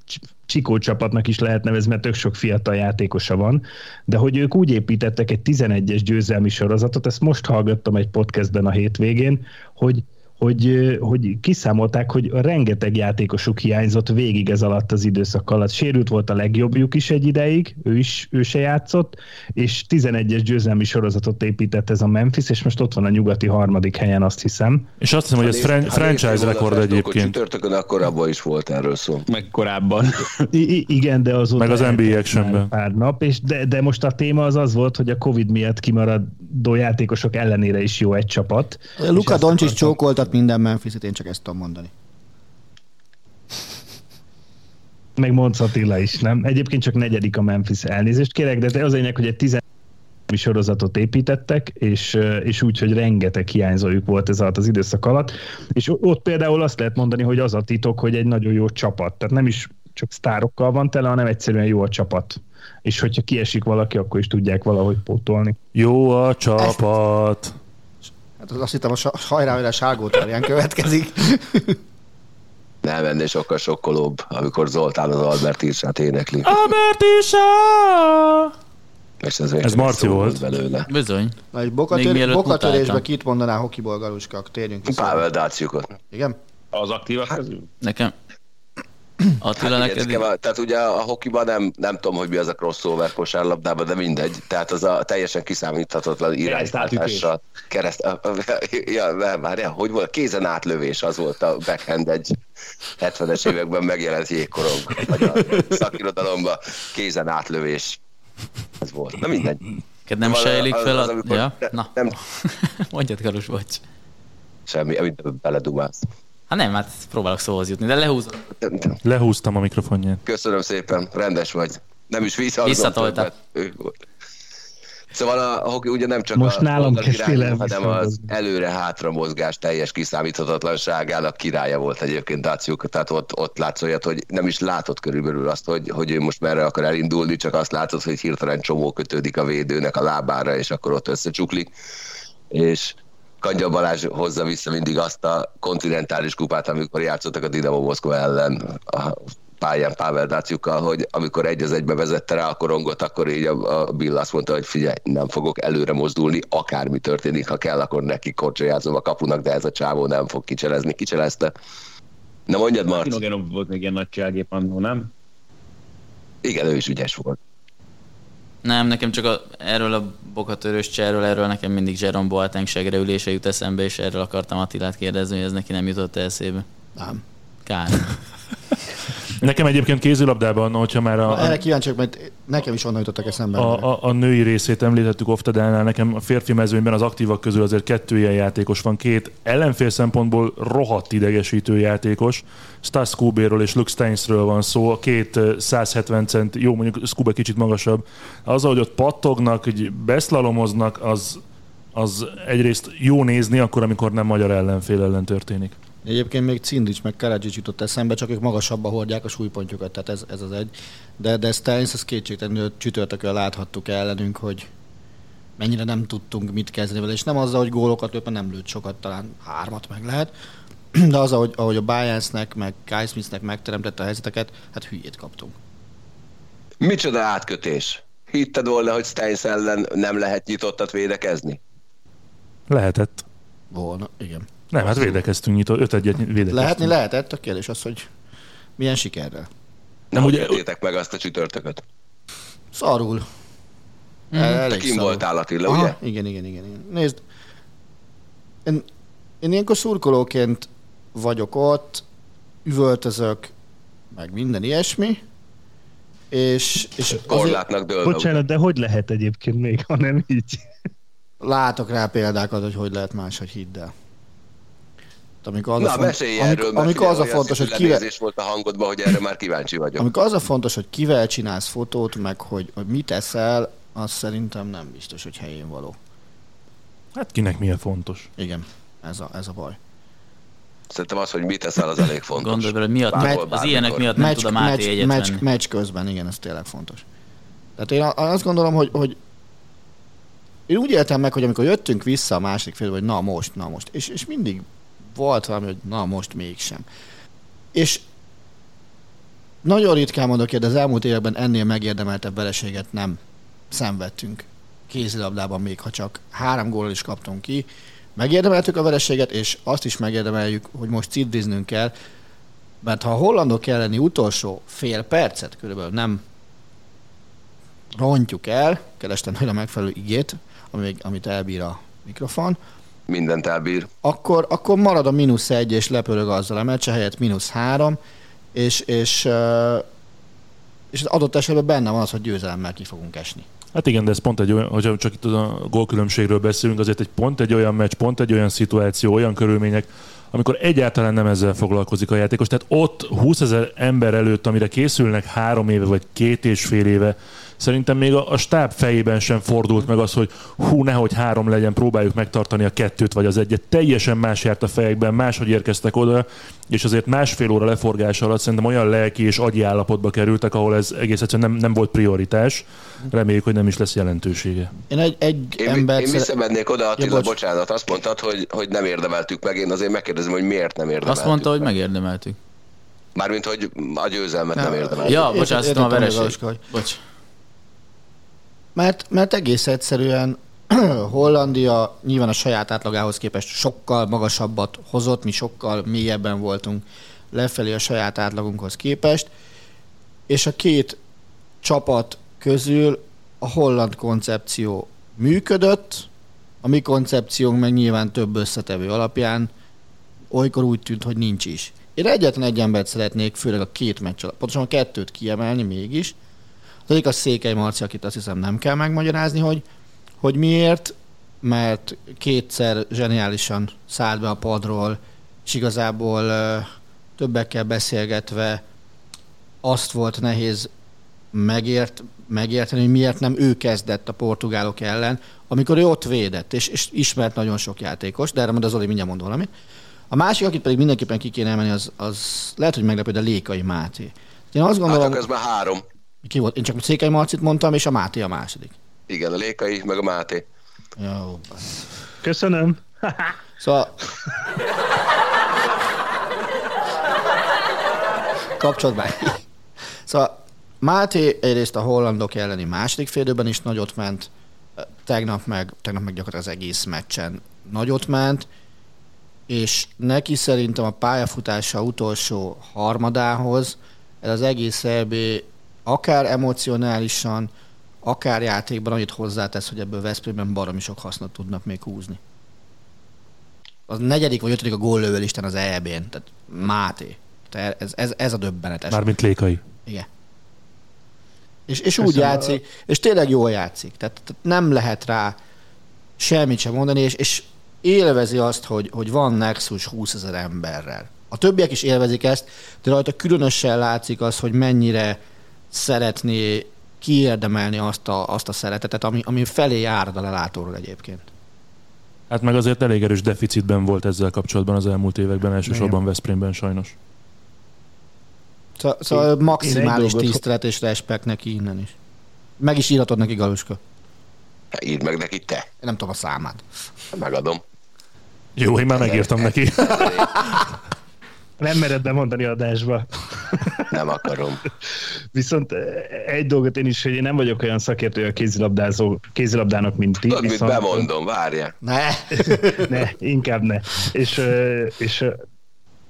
csikó csapatnak is lehet nevezni, mert tök sok fiatal játékosa van, de hogy ők úgy építettek egy tizenegyes győzelmi sorozatot, ezt most hallgattam egy podcastben a hétvégén, hogy Hogy, hogy kiszámolták, hogy rengeteg játékosuk hiányzott végig ez alatt az időszak alatt. Sérült volt a legjobbjuk is egy ideig, ő is, ő se játszott, és tizenegyes győzelmi sorozatot épített ez a Memphis, és most ott van a nyugati harmadik helyen, azt hiszem. És azt hiszem, ha hogy ez fran- franchise rekord egyébként. Csütörtökön, akkor korábban is volt erről szó. Meg korábban. I- igen, de azóta... Meg az en bé á-eksenben. Pár nap, és de, de most a téma az az volt, hogy a Covid miatt kimaradó játékosok ellenére is jó egy csapat. Luka Doncic csókoltat minden Memphis-et, én csak ezt tudom mondani. Meg mondsz Attila is, nem? Egyébként csak negyedik a Memphis, elnézést kérek, de az lényeg, hogy egy tizenhárom sorozatot építettek, és, és úgy, hogy rengeteg hiányzójuk volt ez alatt az időszak alatt, és ott például azt lehet mondani, hogy az a titok, hogy egy nagyon jó csapat, tehát nem is csak sztárokkal van tele, hanem egyszerűen jó a csapat. És hogyha kiesik valaki, akkor is tudják valahogy pótolni. Jó a csapat! Ezt... Hát azt hittem, a hajrá-hajrá Ságótárján következik. Nem ennél sokkal sokkolóbb, amikor Zoltán az Albert Irsát énekli. Albert Irsa! Ez, ez Marci volt belőle. Bizony. Na, bokatör, bokatörésbe kit mondaná hokiból, Galuska? Térjünk vissza. Pável Dáciukot. Igen? Az aktívak hát, közül? Nekem. Attila, hát neked... Igen, tehát ugye a hokiban nem, nem tudom, hogy mi az a crossover kosárlabdában, de mindegy. Tehát az a teljesen kiszámíthatatlan irányítással. Kereszt... Ja, várjál, hogy volt? Kézen átlövés, az volt a backhand egy hetvenes években megjelent jégkorong, vagy a szakirodalomban kézen átlövés. Ez volt. Na mindegy. Ked nem Val, sejlik az, fel a... Az, ja? Ne, na, nem... mondjad, Galus, bocs. Semmi, amit beledumálsz. Hát nem, hát próbálok szóhoz jutni, de lehúzom. Lehúztam a mikrofonját. Köszönöm szépen, rendes vagy. Nem is visszatoltad. Szóval a hoki ugye nem csak most a nálam irányú, hanem az előre-hátra mozgás teljes kiszámíthatatlanságának királya volt egyébként Dáciuk. Tehát ott, ott látszolját, hogy nem is látod körülbelül azt, hogy, hogy ő most merre akar elindulni, csak azt látod, hogy hirtelen csomó kötődik a védőnek a lábára, és akkor ott összecsuklik. És... Kangyal Balázs hozza vissza mindig azt a kontinentális kupát, amikor játszottak a Dinamo Moszkva ellen a pályán Pável Dáciukkal, hogy amikor egy az egybe vezette rá a korongot, akkor így a, a Bill azt mondta, hogy figyelj, nem fogok előre mozdulni, akármi történik, ha kell, akkor neki korcsolyázom a kapunak, de ez a csávó nem fog kicselezni, kicselezte. Na mondjad, Marci. Kinogénov volt még ilyen nagyságép annó, nem? Igen, ő is ügyes volt. Nem, nekem csak a, erről a bokatörős cserről, erről nekem mindig Jerome Boateng segre ülése jut eszembe, és erről akartam Attilát kérdezni, hogy ez neki nem jutott eszébe. Nem. Kár. Nekem egyébként kézilabdában, hogyha már a... Erre kíváncsiak, mert nekem is onnan jutottak eszembe. A, a, a női részét említettük Oftadánál, nekem a férfi mezőnyben az aktívak közül azért kettő ilyen játékos van, két ellenfél szempontból rohadt idegesítő játékos. Stas Skubéről és Luke Steinsről van szó, a két száz hetven cent, jó mondjuk Skubé kicsit magasabb. Azzal, hogy ott pattognak, hogy beszlalomoznak, az, az egyrészt jó nézni akkor, amikor nem magyar ellenfél ellen történik. Egyébként még Cindic meg Karadzsics jutott eszembe, csak ők magasabba hordják a súlypontjukat, tehát ez, ez az egy. De, de Steins, ez kétségtelenül csütörtökön láthattuk ellenünk, hogy mennyire nem tudtunk mit kezdeni vele, és nem azzal, hogy gólokat lőtt, nem lőtt sokat, talán hármat meg lehet, de azzal, hogy, ahogy a Bajance-nek, meg Kai Smith-nek megteremtette a helyzeteket, hát hülyét kaptunk. Micsoda átkötés? Hitted volna, hogy Steins ellen nem lehet nyitottat védekezni? Lehetett. Volna, igen. Nem, hát védekeztünk nyitó, öt egyet védekeztünk. Lehetni lehetett, a kérdés az, hogy milyen sikerrel. Nem, hogy értétek meg azt a csütörtököt. Szarul. Mm. Elég Kim szarul. Voltál, Attila, aha, ugye? Igen, igen, igen, igen. Nézd, én, én ilyenkor szurkolóként vagyok ott, üvöltözök, meg minden ilyesmi, és... és korlátnak dőlve. Bocsánat, de hogy lehet egyébként még, ha nem így? Látok rá példákat, hogy hogy lehet máshogy, hidd el. Amikor az, na, a font... erről, amikor, amikor az a fontos, hogy kivel... volt a hangodban, hogy erre már kíváncsi vagyok. Amikor az a fontos, hogy kivel csinálsz fotót, meg hogy, hogy mit eszel, az szerintem nem biztos, hogy helyén való. Hát kinek milyen fontos. Igen, ez a, ez a baj. Szerintem az, hogy mit eszel, az elég fontos. Gondolj bele, hogy miatt, bárhol, bármikor. Az ilyenek miatt nem meccs, tud a Máté egyet venni. Meccs közben, igen, ez tényleg fontos. Tehát én azt gondolom, hogy, hogy én úgy éltem meg, hogy amikor jöttünk vissza a másik félbe, hogy na most, na most, és, és mindig volt valami, hogy na most mégsem. És nagyon ritkán mondok, de az elmúlt években ennél megérdemeltebb vereséget nem szenvedtünk kézilabdában, még ha csak három góllal is kaptunk ki. Megérdemeltük a vereséget, és azt is megérdemeljük, hogy most ciddiznünk kell, mert ha a hollandok elleni utolsó fél percet körülbelül nem rontjuk el, kerestem majd a megfelelő igét, amit elbír a mikrofon, mindent elbír. Akkor, akkor marad a mínusz egy, és lepörög azzal a meccse helyett mínusz három, és, és, és az adott esetben benne van az, hogy győzelemmel ki fogunk esni. Hát igen, de ez pont egy olyan, hogyha csak itt a gólkülönbségről beszélünk, azért egy pont egy olyan meccs, pont egy olyan szituáció, olyan körülmények, amikor egyáltalán nem ezzel foglalkozik a játékos. Tehát ott húszezer ember előtt, amire készülnek három éve, vagy két és fél éve, szerintem még a, a stáb fejében sem fordult meg az, hogy hú, nehogy három legyen, próbáljuk megtartani a kettőt vagy az egyet. Teljesen más járt a fejekben, máshogy érkeztek oda, és azért másfél óra leforgás alatt szerintem olyan lelki és agyi állapotba kerültek, ahol ez egész egyszerűen nem, nem volt prioritás. Reméljük, hogy nem is lesz jelentősége. Én, egy, egy én, ember én visszamennék oda, Attila, ja, bocsánat, azt mondtad, hogy, hogy nem érdemeltük meg, én azért megkérdezem, hogy miért nem érdemeltük. Azt mondta, meg. Hogy megérdemeltük. Mármint, hogy a győzelmet nem, nem érdemeltük. Ja, bocsánat, érde, a vereség. Bocs. Mert, mert egész egyszerűen Hollandia nyilván a saját átlagához képest sokkal magasabbat hozott, mi sokkal mélyebben voltunk lefelé a saját átlagunkhoz képest, és a két csapat közül a holland koncepció működött, a mi koncepciónk meg nyilván több összetevő alapján olykor úgy tűnt, hogy nincs is. Én egyetlen egy embert szeretnék, főleg a két meccs alatt, pontosan a kettőt kiemelni mégis. Az egyik a Székely Marci, akit azt hiszem nem kell megmagyarázni, hogy, hogy miért, mert kétszer zseniálisan szállt be a padról, és igazából ö, többekkel beszélgetve azt volt nehéz megért, megérteni, hogy miért nem ő kezdett a portugálok ellen, amikor ő ott védett, és, és ismert nagyon sok játékos, de erre majd az Zoli mindjárt mond valamit. A másik, akit pedig mindenképpen ki kéne emelni, az, az lehet, hogy meglepő, de Lékai Máté. Én azt gondolom, hát a közben három. Ki volt? Én csak Székely Marcit mondtam, és a Máté a második. Igen, a Lékai, meg a Máté. Jó. Köszönöm. Szóval... Kapcsolatban. Szóval Máté egyrészt a hollandok elleni második félidőben is nagyot ment, tegnap meg, tegnap meg gyakorlatilag az egész meccsen nagyot ment, és neki szerintem a pályafutása utolsó harmadához ez az egész é bé akár emocionálisan, akár játékban annyit hozzátesz, hogy ebből Veszprémben baromi sok hasznot tudnak még húzni. Az negyedik vagy ötödik a góllövő listán az é bén, tehát Máté. Tehát ez, ez, ez a döbbenetes. Mármint Lékai. Igen. És, és úgy játszik, a... és tényleg jól játszik. Tehát, tehát nem lehet rá semmit sem mondani, és, és élvezi azt, hogy, hogy van nexus húszezer emberrel. A többiek is élvezik ezt, de rajta különösen látszik az, hogy mennyire szeretné kiérdemelni azt a, azt a szeretetet, ami, ami felé járad a lelátóról egyébként. Hát meg azért elég erős deficitben volt ezzel kapcsolatban az elmúlt években, elsősorban Veszprémben sajnos. Szóval szóval maximális tisztelet és respekt neki innen is. Meg is írhatod neki, Galuska. Írd meg neki te. Én nem tudom a számát. Megadom. Jó, én már megírtam neki. Nem mered bemondani adásba. Nem akarom. Viszont egy dolgot én is, hogy én nem vagyok olyan szakértő a kézilabdázó, kézilabdának, mint ti. Tudod, viszont... mit bemondom, várjál. Ne. ne, inkább ne. És, és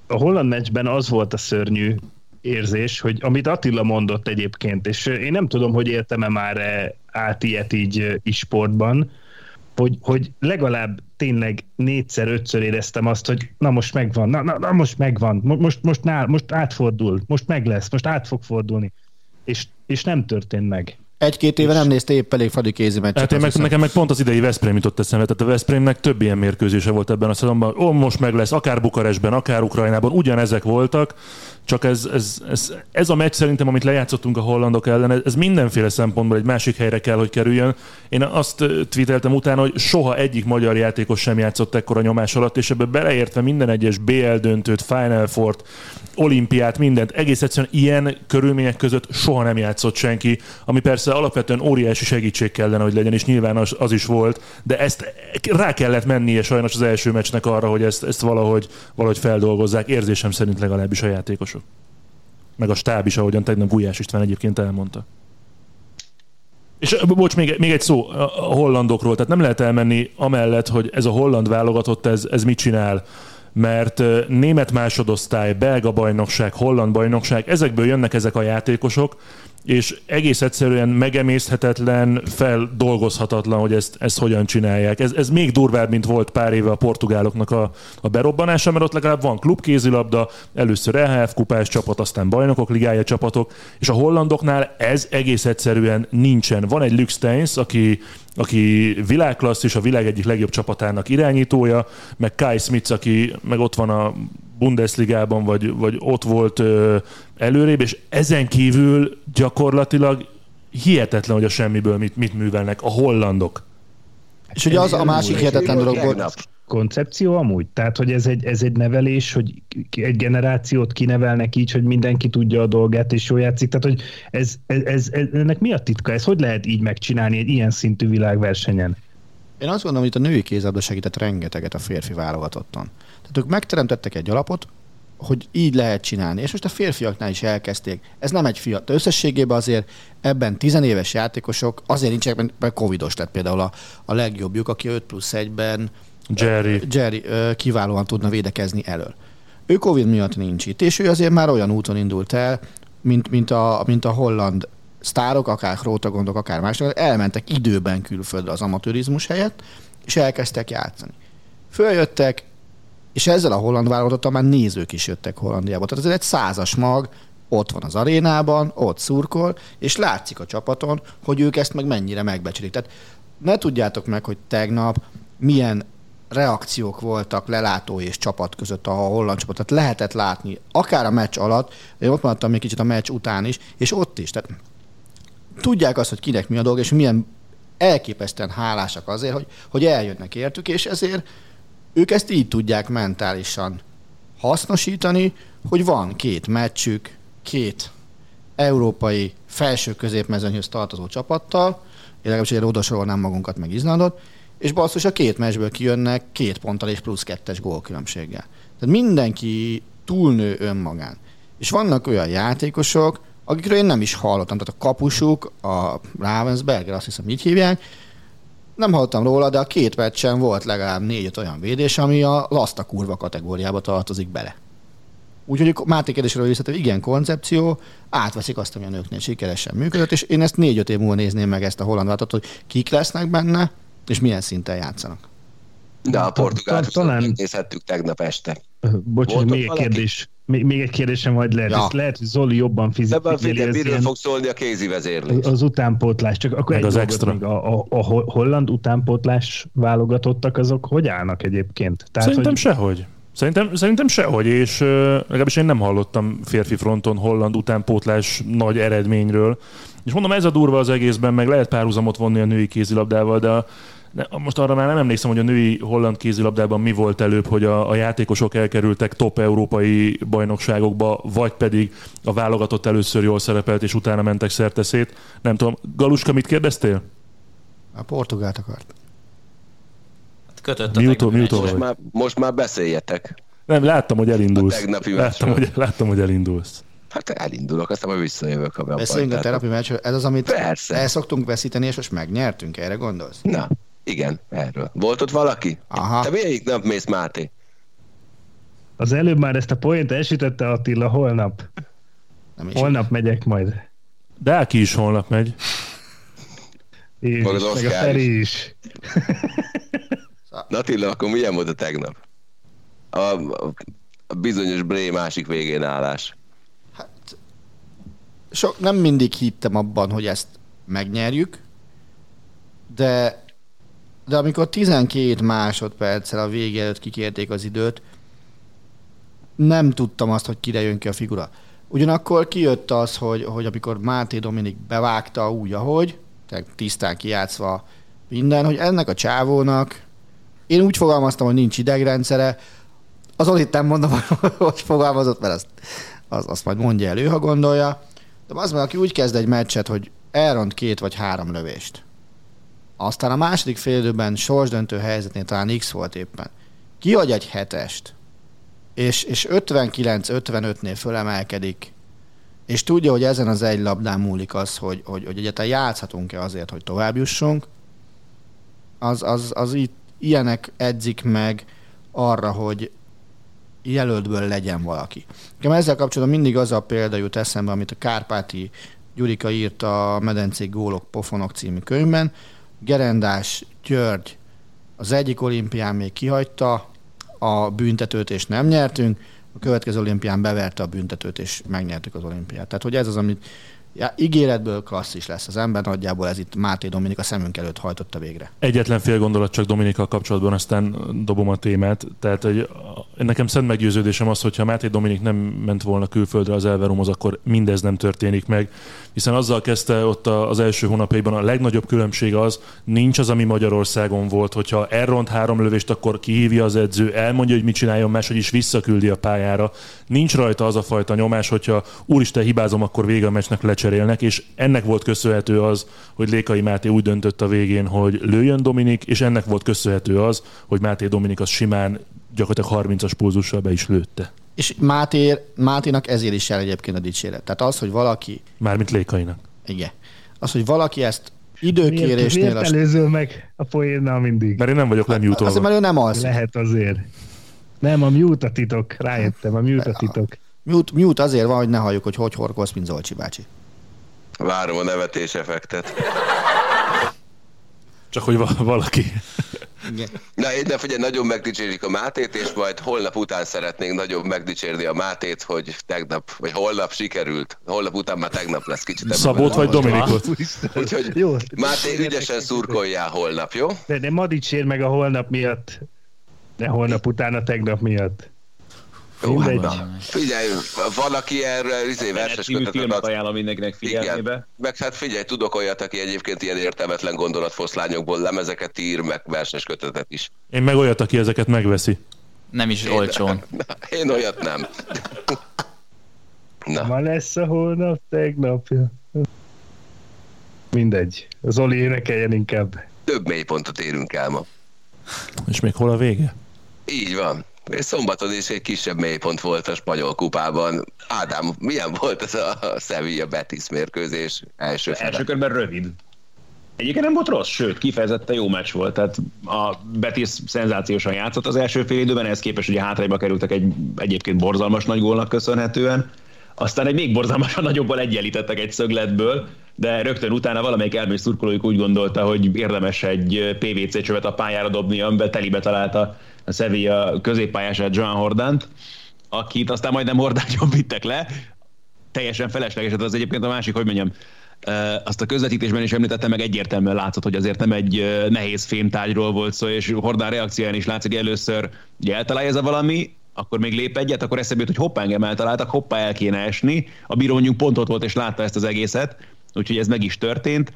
a holland meccsben az volt a szörnyű érzés, hogy amit Attila mondott egyébként, és én nem tudom, hogy éltem-e már át ilyet így e-sportban, hogy, hogy legalább tényleg négyszer, ötször éreztem azt, hogy na most megvan, na, na, na most megvan, most, most, nál, most átfordul, most meg lesz, most át fog fordulni, és, és nem történt meg. Egy-két éve és... nem nézte épp elég fadi kézi meccset. Hát nekem meg pont az idei Veszprém jutott eszembe, tehát a Veszprémnek több ilyen mérkőzése volt ebben a szezonban, ó, most meg lesz, akár Bukarestben, akár Ukrajnában, ugyanezek voltak, csak ez, ez, ez, ez a meccs szerintem, amit lejátszottunk a hollandok ellen, ez mindenféle szempontból egy másik helyre kell, hogy kerüljön. Én azt tweeteltem utána, hogy soha egyik magyar játékos sem játszott ekkora nyomás alatt, és ebbe beleértve minden egyes bé el döntőt, Final Fourt, olimpiát, mindent, egész egyszerűen ilyen körülmények között soha nem játszott senki, ami persze alapvetően óriási segítség kellene, hogy legyen, és nyilván az, az is volt, de ezt rá kellett mennie sajnos az első meccsnek arra, hogy ezt, ezt valahogy, valahogy feldolgozzák, érzésem szerint legalábbis a játékos. Meg a stáb is, ahogyan tegnap Gulyás István egyébként elmondta. És bocs, még, még egy szó a hollandokról, tehát nem lehet elmenni amellett, hogy ez a holland válogatott, ez, ez mit csinál, mert német másodosztály, belga bajnokság, holland bajnokság, ezekből jönnek ezek a játékosok, és egész egyszerűen megemészhetetlen, feldolgozhatatlan, hogy ezt, ezt hogyan csinálják. Ez, ez még durvább, mint volt pár éve a portugáloknak a, a berobbanása, mert ott legalább van klubkézilabda, először el há ef kupás csapat, aztán bajnokok ligája csapatok, és a hollandoknál ez egész egyszerűen nincsen. Van egy Luc Tijns, aki, aki világklasszis, a világ egyik legjobb csapatának irányítója, meg Kai Smith, aki meg ott van a Bundesligában, vagy, vagy ott volt ö, előrébb, és ezen kívül gyakorlatilag hihetetlen, hogy a semmiből mit, mit művelnek a hollandok. Hát és ugye az a másik hihetetlen dolog volt. Koncepció amúgy? Tehát, hogy ez egy, ez egy nevelés, hogy egy generációt kinevelnek így, hogy mindenki tudja a dolgát, és jól játszik. Tehát, hogy ez, ez, ez, ez, ennek mi a titka? Ez hogy lehet így megcsinálni egy ilyen szintű világversenyen? Én azt gondolom, hogy itt a női kézilabda segített rengeteget a férfi válogatotton. Tehát ők megteremtettek egy alapot, hogy így lehet csinálni. És most a férfiaknál is elkezdték. Ez nem egy fiatal. Összességében azért ebben tizenéves játékosok azért nincsenek, mert covidos lett például a, a legjobbjuk, aki öt plusz egyben Jerry. Jerry kiválóan tudna védekezni elől. Ő Covid miatt nincs itt, és ő azért már olyan úton indult el, mint, mint, a, mint a holland sztárok, akár krótagondok, akár mások, elmentek időben külföldre az amatőrizmus helyett, és elkezdtek játszani. Följöttek, és ezzel a holland válogatottal már nézők is jöttek Hollandiába. Tehát ez egy százas mag, ott van az arénában, ott szurkol, és látszik a csapaton, hogy ők ezt meg mennyire megbecsülik. Tehát ne tudjátok meg, hogy tegnap milyen reakciók voltak lelátó és csapat között a holland csapat. Tehát lehetett látni, akár a meccs alatt, én ott maradtam még kicsit a meccs után is, és ott is. Tehát tudják azt, hogy kinek mi a dolga, és milyen elképesztően hálásak azért, hogy, hogy eljönnek értük, és ezért ők ezt így tudják mentálisan hasznosítani, hogy van két meccsük, két európai felső középmezőnyhöz tartozó csapattal, én legalábbis egyre odasorolnám magunkat meg Izlandot, és basszus a két meccsből kijönnek két ponttal és plusz kettes gólkülönbséggel. Tehát mindenki túlnő önmagán. És vannak olyan játékosok, akikről én nem is hallottam. Tehát a kapusuk, a Ravensberger, azt hiszem, így hívják, nem hallottam róla, de a két meccsen volt legalább négy-öt olyan védés, ami a laszta kurva kategóriába tartozik bele. Úgyhogy Máté kérdésről visszatérve, igen, koncepció, átveszik azt, ami a nőknél sikeresen működött, és én ezt négy-öt év múlva nézném meg ezt a holland válogatottot, hogy kik lesznek benne, és milyen szinten játszanak. De a portugált talán nézhettük tegnap este. Bocsánat, még egy kérdés. Még, még egy kérdésem majd lehet. Ja. Lehet, hogy Zoli jobban fizikailag. Miről fog szólni a kézi vezérlés? Az utánpótlás. Csak akkor egy az extra. A, a, a holland utánpótlás válogatottak, azok hogy állnak egyébként? Tehát, szerintem hogy... sehogy. Szerintem, szerintem sehogy, és uh, legalábbis én nem hallottam férfi fronton holland utánpótlás nagy eredményről. És mondom, ez a durva az egészben, meg lehet párhuzamot vonni a női kézilabdával, de a De most arra már nem emlékszem, hogy a női holland kézilabdában mi volt előbb, hogy a, a játékosok elkerültek top európai bajnokságokba, vagy pedig a válogatott először jól szerepelt, és utána mentek szerteszét. Nem tudom. Galuska, mit kérdeztél? A portugált akart. Hát kötött a tegnapi meccsre. Most már beszéljetek. Nem, láttam, hogy elindulsz. A tegnapi láttam, hogy, láttam, hogy elindulsz. Hát elindulok, aztán majd visszajövök a bajtárt. Beszéljünk a tegnapi meccsről. Ez az, amit persze el szoktunk veszíteni, és most megnyertünk. Erre gondolsz? Na. Igen, erről. Volt ott valaki? Aha. Te melyik nap mész, Máté? Az előbb már ezt a poént esítette Attila, holnap. Nem is holnap is. Megyek majd. De aki is holnap megy. Én meg is, meg a Feri is. Na Attila, akkor milyen volt a tegnap? A, a, a bizonyos Bré másik végén állás. Hát, sok, nem mindig hittem abban, hogy ezt megnyerjük, de de amikor tizenkét másodperccel a vége előtt kikérték az időt, nem tudtam azt, hogy kire jön ki a figura. Ugyanakkor kijött az, hogy, hogy amikor Máté Dominik bevágta úgy, ahogy, tehát tisztán kijátszva minden, hogy ennek a csávónak, én úgy fogalmaztam, hogy nincs idegrendszere, azon hittem, mondom, hogy fogalmazott, mert azt, az, azt majd mondja elő, ha gondolja. De az, mert aki úgy kezd egy meccset, hogy elront két vagy három lövést, aztán a második fél időben sorsdöntő helyzetnél talán X volt éppen. Kiadj egy hetest, és, és ötvenkilenc ötvenötnél fölemelkedik, és tudja, hogy ezen az egy labdán múlik az, hogy, hogy, hogy egyáltalán játszhatunk-e azért, hogy továbbjussunk. Az, az, az itt ilyenek edzik meg arra, hogy jelöltből legyen valaki. Nekem ezzel kapcsolatban mindig az a példa jut eszembe, amit a Kárpáti Gyurika írt a Medencék Gólok Pofonok című könyvben. Gerendás György az egyik olimpián még kihagyta a büntetőt, és nem nyertünk, a következő olimpián beverte a büntetőt, és megnyertük az olimpiát. Tehát, hogy ez az, amit ja, ígéretből klasszis lesz az ember, nagyjából ez itt Máté Dominik a szemünk előtt hajtotta végre. Egyetlen fél gondolat csak Dominikkal kapcsolatban, aztán dobom a témát. Tehát hogy nekem szent meggyőződésem az, hogyha Máté Dominik nem ment volna külföldre az Elverumhoz, akkor mindez nem történik meg. Hiszen azzal kezdte ott az első hónapjaiban, a legnagyobb különbség az, nincs az, ami Magyarországon volt, hogyha elront három lövést, akkor kihívja az edző, elmondja, hogy mit csináljon, máshogy is visszaküldi a pályára. Nincs rajta az a fajta nyomás, hogyha úristen hibázom, akkor vége a meccsnek le cserélnek, és ennek volt köszönhető az, hogy Lékai Máté úgy döntött a végén, hogy lőjön Dominik, és ennek volt köszönhető az, hogy Máté Dominik az simán gyakorlatilag harmincas pulzussal be is lőtte. És Máté, Máténak ezért is jár egyébként a dicséret. Tehát az, hogy valaki... Mármint Lékainak. Igen. Az, hogy valaki ezt időkérésnél... Miért, miért előzöl meg a poénnal mindig? Mert én nem vagyok lemjútolva. Azért, mert ő nem az. Lehet azért. Nem, a mute a titok. Rájöttem, a mute a titok. Mute, mute azért van, hogy ne halljuk, hogy hogy horkolsz, mint Zolcsi bácsi. Várom a nevetés effektet. Csak hogy val- valaki. Igen. Na, én ne figyelj, nagyon megdicsérik a Mátét, és majd holnap után szeretnénk nagyon megdicsérni a Mátét, hogy tegnap, vagy holnap sikerült. Holnap után már tegnap lesz kicsit. Szabót vagy Dominikot. Úgyhogy jó. Máté, ügyesen szurkoljál holnap, jó? De ne ma dicsér meg a holnap miatt. Ne holnap után a tegnap miatt. Jó, hát figyelj, van, aki erre izé, verses kötetet ad. Ajánlom mindenkinek figyelmébe. Meg hát figyelj, tudok olyat, aki egyébként ilyen értelmetlen gondolatfoszlányokból lemezeket ír, meg verses kötetet is. Én meg olyat, aki ezeket megveszi. Nem is én, olcsón. Na, én olyat nem. Na. Ma lesz a holnap, tegnapja. Mindegy. Zoli énekeljen inkább. Több mélypontot érünk el ma. És még hol a vége? Így van. És szombaton is egy kisebb mélypont volt a spanyol kupában. Ádám, milyen volt ez a Sevilla-Betis mérkőzés első fele? Első körben rövid. Egyébként nem volt rossz, sőt, kifejezetten jó meccs volt. Tehát a Betis szenzációsan játszott az első fél időben, ehhez képest ugye hátrányba kerültek egy egyébként borzalmas nagy gólnak köszönhetően. Aztán egy még borzalmasan nagyobbal egyenlítettek egy szögletből, de rögtön utána valamelyik elmés szurkolójuk úgy gondolta, hogy érdemes egy pé vé cé csövet a pályára dobni, amiben telibe találta a Sevilla középpályását, Joan Hordánt, akit aztán majdnem Hordányon vittek le. Teljesen felesleges, az egyébként a másik, hogy mondjam, azt a közvetítésben is említettem, meg egyértelműen látszott, hogy azért nem egy nehéz fémtárgyról volt szó, és Hordán reakcióján is látszik, hogy először ugye eltalálja ez a valami, akkor még lép egyet, akkor eszembe jut, hogy hoppá, engem eltaláltak, hoppá, el kéne esni. A bíró mondjuk pont ott volt és látta ezt az egészet, úgyhogy ez meg is történt.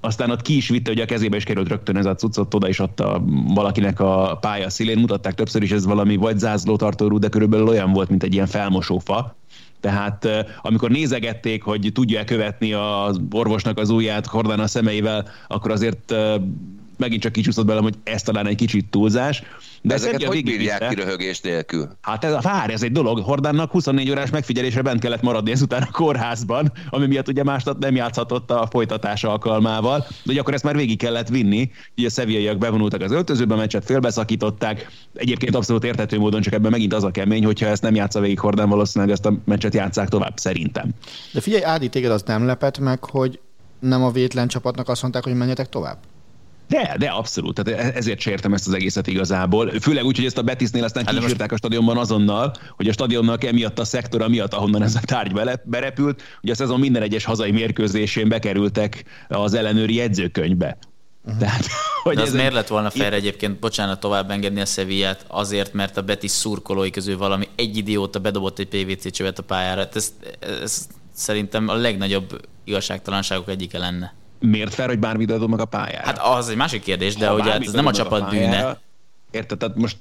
Aztán ott ki is vitte, hogy a kezébe is került rögtön ez a cuccot, oda is adta valakinek a pálya szélén, mutatták többször is, ez valami vagy zászlótartórú, de körülbelül olyan volt, mint egy ilyen felmosófa. Tehát amikor nézegették, hogy tudja-e követni az orvosnak az ujját Hordán a szemeivel, akkor azért megint csak kicsúszott belem, hogy ez talán egy kicsit túlzás. De ezeket hogy bírják ki röhögés nélkül? Hát ez a vár, ez egy dolog. Hordánnak huszonnégy órás megfigyelésre bent kellett maradni ezután a kórházban, ami miatt ugye másnap nem játszhatott a folytatás alkalmával. De ugye akkor ezt már végig kellett vinni. Ugye a sevillaiak bevonultak az öltözőbe, a meccset félbeszakították. Egyébként abszolút érthető módon, csak ebben megint az a kemény, hogyha ezt nem játsza végig Hordán, valószínűleg ezt a meccset játsszák tovább, szerintem. De figyelj, Ádi, téged az nem lepett meg, hogy nem a vétlen csapatnak azt mondták, hogy menjetek tovább? De, de abszolút. Tehát ezért se értem ezt az egészet igazából. Főleg úgy, hogy ezt a Betisnél aztán hát kisírták most... a stadionban azonnal, hogy a stadionnak emiatt a szektora miatt, ahonnan ez a tárgy berepült, hogy a szezon minden egyes hazai mérkőzésén bekerültek az ellenőri jegyzőkönyvbe. Uh-huh. Tehát, hogy de az ezen... miért lett volna fair egyébként, bocsánat, tovább engedni a Sevillát azért, mert a Betis szurkolói közül valami egy idióta bedobott egy pé vé cé csövet a pályára. Hát ez, ez szerintem a legnagyobb igazságtalanságok egyike lenne. Miért fel, hogy bármit adom meg a pályára? Hát az egy másik kérdés, de ha ugye hát ez nem a csapat bűne. Érted, tehát most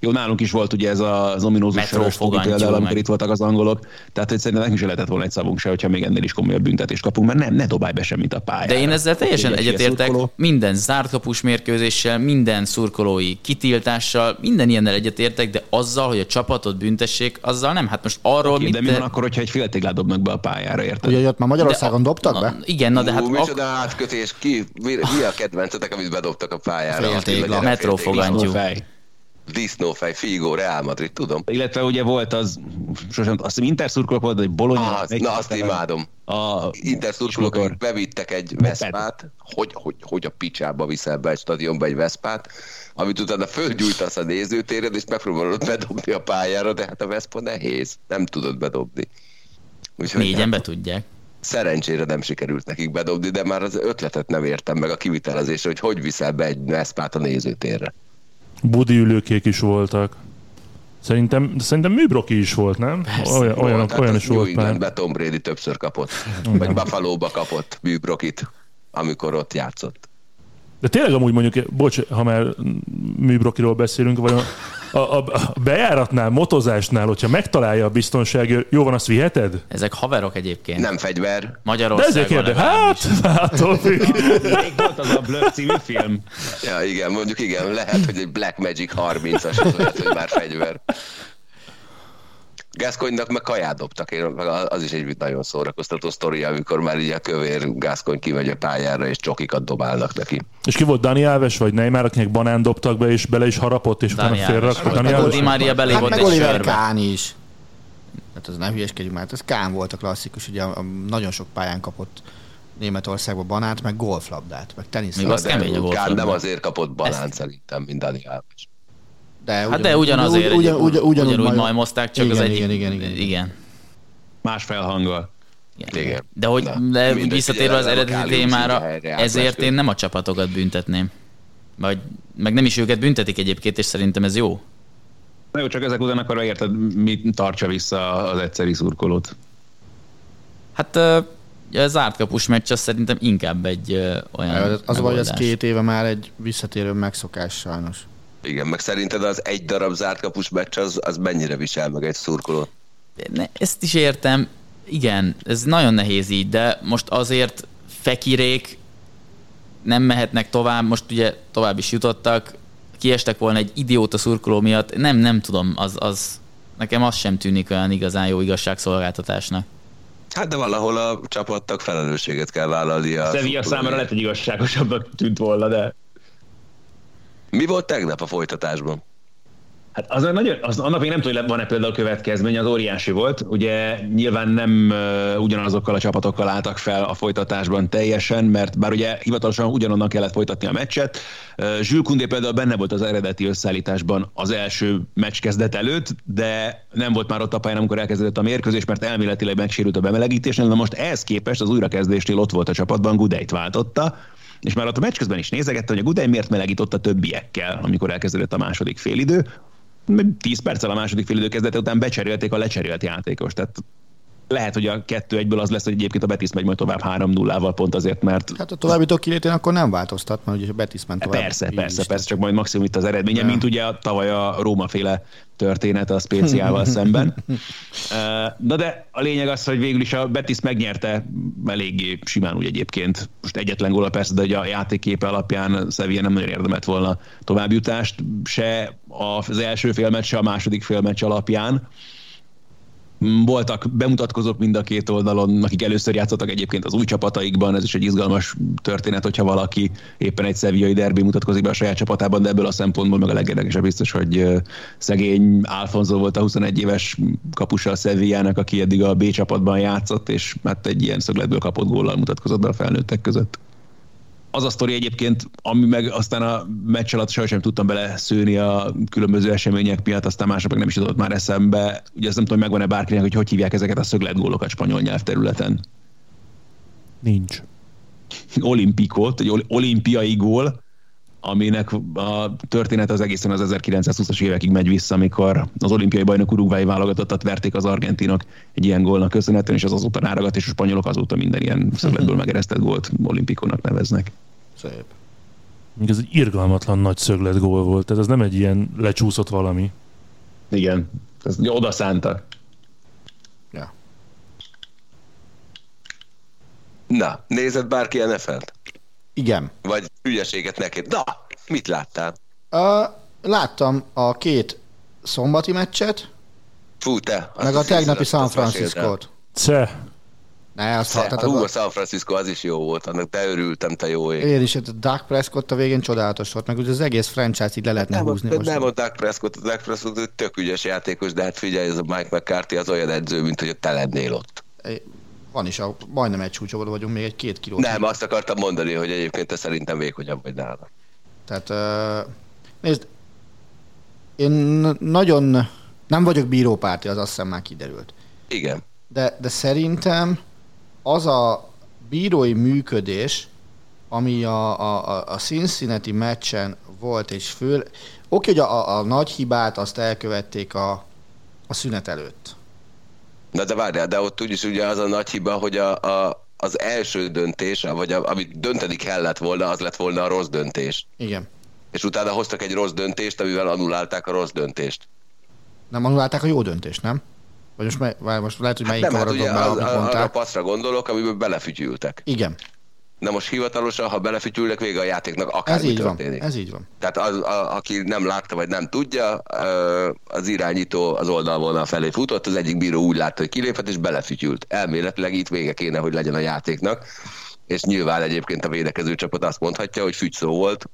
jó, nálunk is volt ugye ez az ominózus sörös például, amikor itt voltak az angolok, tehát hogy szerintem nekünk is lehetett volna egy szavunk se, hogyha még ennél is komolyabb büntetést kapunk, mert nem, ne dobálj be semmit a pályára. De én ezzel teljesen egy egyetértek, minden zárt kapus mérkőzéssel, minden szurkolói kitiltással, minden ilyennel egyetértek, de azzal, hogy a csapatot büntessék, azzal nem. Hát most arról... Okay, de mi van te... akkor, hogyha egy féltéglát dobnak be a pályára, érted? Ugye, hogy ott már Magyarországon de, dobtak na, be? Igen, na de hát... Hú, ak... micsoda átkötés, ki, mi, mi a kedvencetek, amit bedobtak a pályára? Féltégla, metrófogantyú. Disznófej, Figo, Real Madrid, tudom. Illetve ugye volt az, sosem, azt hiszem interszurkolók volt, hogy Bologna. Az, na azt imádom. A... Interszurkolók bevittek egy Veszpát, hogy, hogy, hogy a picsába viszel be egy stadionba egy Veszpát, amit utána fölgyújtasz a nézőtéren, és megpróbálod bedobni a pályára, de hát a Veszpa nehéz, nem tudod bedobni. Úgyhogy négyen nem. Be tudják. Szerencsére nem sikerült nekik bedobni, de már az ötletet nem értem meg a kivitelezésre, hogy hogy viszel be egy Veszpát a nézőtérre. Budi ülőkék is voltak. Szerintem, szerintem műbroki is volt, nem? Persze, olyan, volt, olyan, hát olyan is volt. Pár... Be Tom Brady többször kapott. Vagy Buffalóba kapott műbrokit, amikor ott játszott. De tényleg amúgy mondjuk, bocs, ha már műbrokiról beszélünk, vagy a, a, a bejáratnál, motozásnál, hogyha megtalálja a biztonságőr, jó van, azt viheted? Ezek haverok egyébként. Nem fegyver. Magyarországon. De hát, váltó. Még volt az a Blur című film. Ja, igen, mondjuk igen, lehet, hogy egy Black Magic harmincas, lehet, hogy már fegyver. Gascoignenak meg kaját dobtak, én, az is egy nagyon szórakoztató sztoria, amikor már így a kövér Gascoigne kimegy a pályára, és csokikat dobálnak neki. És ki volt, Dani Alves vagy Neymar, akinek banán dobtak be, és bele is harapott, és utána félrakott. Dani Alves. Di Maria belé volt egy sörbe. Kán is. Hát az nem hülyeskedjük már, ez Kán volt a klasszikus, ugye a, a nagyon sok pályán kapott Németországban banánt, meg golflabdát, meg teniszlabdát. Kán nem azért kapott banánt ezt... szerintem, mint Dani Alves. De hát ugyan, de ugyanazért, ugyan, ugyan, ugyan, ugyanúgy, ugyanúgy majmozták, csak igen, az egyik... Igen, igen, igen, igen. igen. Más felhanggal. Igen. Igen. De hogy de visszatérve az eredeti témára, ezért én nem a csapatokat büntetném. Vagy, meg nem is őket büntetik egyébként, és szerintem ez jó. Na jó, csak ezek után akkor érted, mi tartsa vissza az egyszeri szurkolót? Hát az ártkapus meccs az szerintem inkább egy olyan az, az vagy ez két éve már egy visszatérő megszokás sajnos. Igen, meg szerinted az egy darab zárt kapus meccs az, az mennyire visel meg egy szurkolót? Ezt is értem. Igen, ez nagyon nehéz így, de most azért fekirék nem mehetnek tovább, most ugye tovább is jutottak, kiestek volna egy idióta szurkoló miatt, nem, nem tudom, az, az, nekem az sem tűnik olyan igazán jó igazságszolgáltatásnak. Hát de valahol a csapattak felelősséget kell vállalni. A Sevilla számára lehet, hogy igazságosabbnak tűnt volna, de... Mi volt tegnap a folytatásban? Hát az, nagyon, az annak még nem tudom, hogy van-e például következmény, az óriási volt. Ugye nyilván nem uh, ugyanazokkal a csapatokkal álltak fel a folytatásban teljesen, mert bár ugye hivatalosan ugyanonnan kellett folytatni a meccset. Uh, Jules Koundé például benne volt az eredeti összeállításban az első meccs kezdet előtt, de nem volt már ott a pályán, amikor elkezdődött a mérkőzés, mert elméletileg megsérült a bemelegítésnél, de most ehhez képest az újrakezdésnél ott volt a csapatban, Goodayt váltotta, és már ott a meccs közben is nézegette, hogy a Gooday miért melegított a többiekkel, amikor elkezdődött a második félidő. tíz perccel a második félidő kezdete után becserélték a lecserélt játékost. Tehát lehet, hogy a kettő egyből az lesz, hogy egyébként a Betis megy majd tovább három nullával pont azért, mert... Hát a további tokilétén akkor nem változtat, mert ugye a Betis ment tovább. Persze, persze, persze, csak majd maximum itt az eredménye, ja. Mint ugye a, tavaly a Róma-féle történet a Spéciával szemben. Na de a lényeg az, hogy végül is a Betis megnyerte eléggé simán úgy egyébként. Most egyetlen góla persze, de hogy a játékképe alapján Sevilla nem nagyon érdemelt volna továbbjutást, se az első félmeccs, se a második félmeccs alapján. Voltak bemutatkozók mind a két oldalon, akik először játszottak egyébként az új csapataikban, ez is egy izgalmas történet, hogyha valaki éppen egy sevillai derbi mutatkozik be a saját csapatában, de ebből a szempontból meg a legérdekesebb biztos, hogy szegény Alfonso volt a huszonegy éves kapusa a Sevillának, aki eddig a B csapatban játszott, és hát egy ilyen szögletből kapott góllal mutatkozott be a felnőttek között. Az a sztori egyébként, ami meg aztán a meccs alatt sajnos nem tudtam bele szőni a különböző események miatt, aztán másnap meg nem is jutott már eszembe. Ugye azt nem tudom, hogy megvan-e bárkinek, hogy hogy hívják ezeket a szögletgólokat spanyol nyelvterületen. Nincs. Olimpikót, egy olimpiai gól, aminek a történet az egészen az ezerkilencszázhúszas évekig megy vissza, amikor az olimpiai bajnok urugvái válogatottat verték az argentinok egy ilyen gólnak köszönhetően, és az azóta náragadt, és a spanyolok azóta minden ilyen szögletből megeresztett gólt olimpikónak neveznek. Szép. Ez egy irgalmatlan nagy szögletgól volt, tehát ez nem egy ilyen lecsúszott valami. Igen, ez oda szánta. Ja. Na, nézed bárki en ef el-t? Igen. Vagy ügyeséget neked. Na, mit láttál? Uh, láttam a két szombati meccset. Fú, te. Meg a tegnapi San Franciscót. Cseh. Ne, azt halltad. Hú, a San Francisco az is jó volt, annak te örültem, te jó ég. Én is, hogy Doug Prescott a végén csodálatos volt, meg ugye az egész franchise-t így le lehetne nem, húzni. Nem a Doug Prescott, a Doug Prescott egy tök ügyes játékos, de hát figyelj, ez a Mike McCarthy az olyan edző, mint hogy te lennél ott. É. Van is, a, majdnem egy csúcsabban vagyunk, még egy két kiló. Nem, azt akartam mondani, hogy egyébként te szerintem vékonyabb vagy nálam. Tehát nézd, én nagyon nem vagyok bírópárti, az azt hiszem már kiderült. Igen. De, de szerintem az a bírói működés, ami a, a, a Cincinnati meccsen volt, és föl, oké, hogy a, a nagy hibát azt elkövették a, a szünet előtt. Na de várjál, de ott úgyis ugye az a nagy hiba, hogy a, a, az első döntés, vagy a, amit dönteni kellett volna, az lett volna a rossz döntés. Igen. És utána hoztak egy rossz döntést, amivel anulálták a rossz döntést. Nem anulálták a jó döntést, nem? Vagy most, me, most lehet, hogy melyik hát arra dobnál, amit mondták. Nem, hát arra passzra gondolok, amiből belefütyültek. Igen. Na most hivatalosan, ha belefütyülnek, vége a játéknak akármi történik. Ez így van. Tehát az, a, aki nem látta, vagy nem tudja, az irányító az oldalvonal felé futott, az egyik bíró úgy látta, hogy kilépett, és belefütyült. Elméletileg itt vége kéne, hogy legyen a játéknak, és nyilván egyébként a védekező csapat azt mondhatja, hogy fügyszó volt,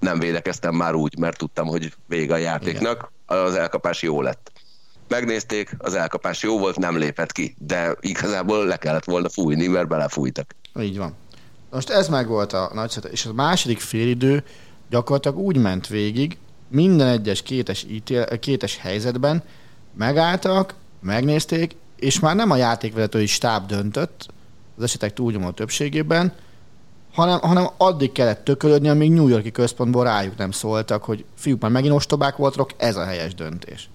nem védekeztem már úgy, mert tudtam, hogy vége a játéknak, igen. Az elkapás jó lett. Megnézték, az elkapás jó volt, nem lépett ki, de igazából le kellett volna fújni, mert belefújtak. Így van. Most ez meg volt a nagyszerű, és a második félidő gyakorlatilag úgy ment végig, minden egyes kétes, ítél, kétes helyzetben megálltak, megnézték, és már nem a játékvezetői stáb döntött az esetek túlnyomó többségében, hanem, hanem addig kellett tökölődni, amíg New York-i központból rájuk nem szóltak, hogy fiúk, már megint ostobák voltok, ez a helyes döntés.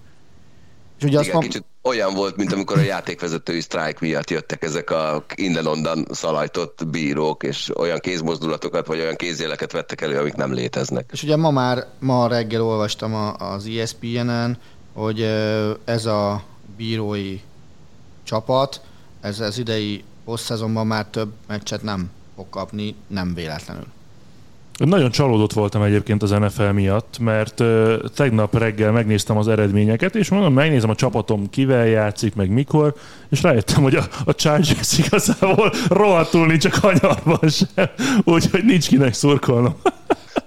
És ugye igen, kicsit olyan volt, mint amikor a játékvezetői sztrájk miatt jöttek ezek a innen-onnan szalajtott bírók, és olyan kézmozdulatokat, vagy olyan kézjeleket vettek elő, amik nem léteznek. És ugye ma már, ma reggel olvastam az E S P N-en, hogy ez a bírói csapat, ez az idei posztszezonban már több meccset nem fog kapni, nem véletlenül. Nagyon csalódott voltam egyébként az en ef el miatt, mert uh, tegnap reggel megnéztem az eredményeket, és mondom, megnézem a csapatom kivel játszik, meg mikor, és rájöttem, hogy a, a Chargers igazából rohadtul nincs a kanyarban sem, úgyhogy nincs kinek szurkolnom.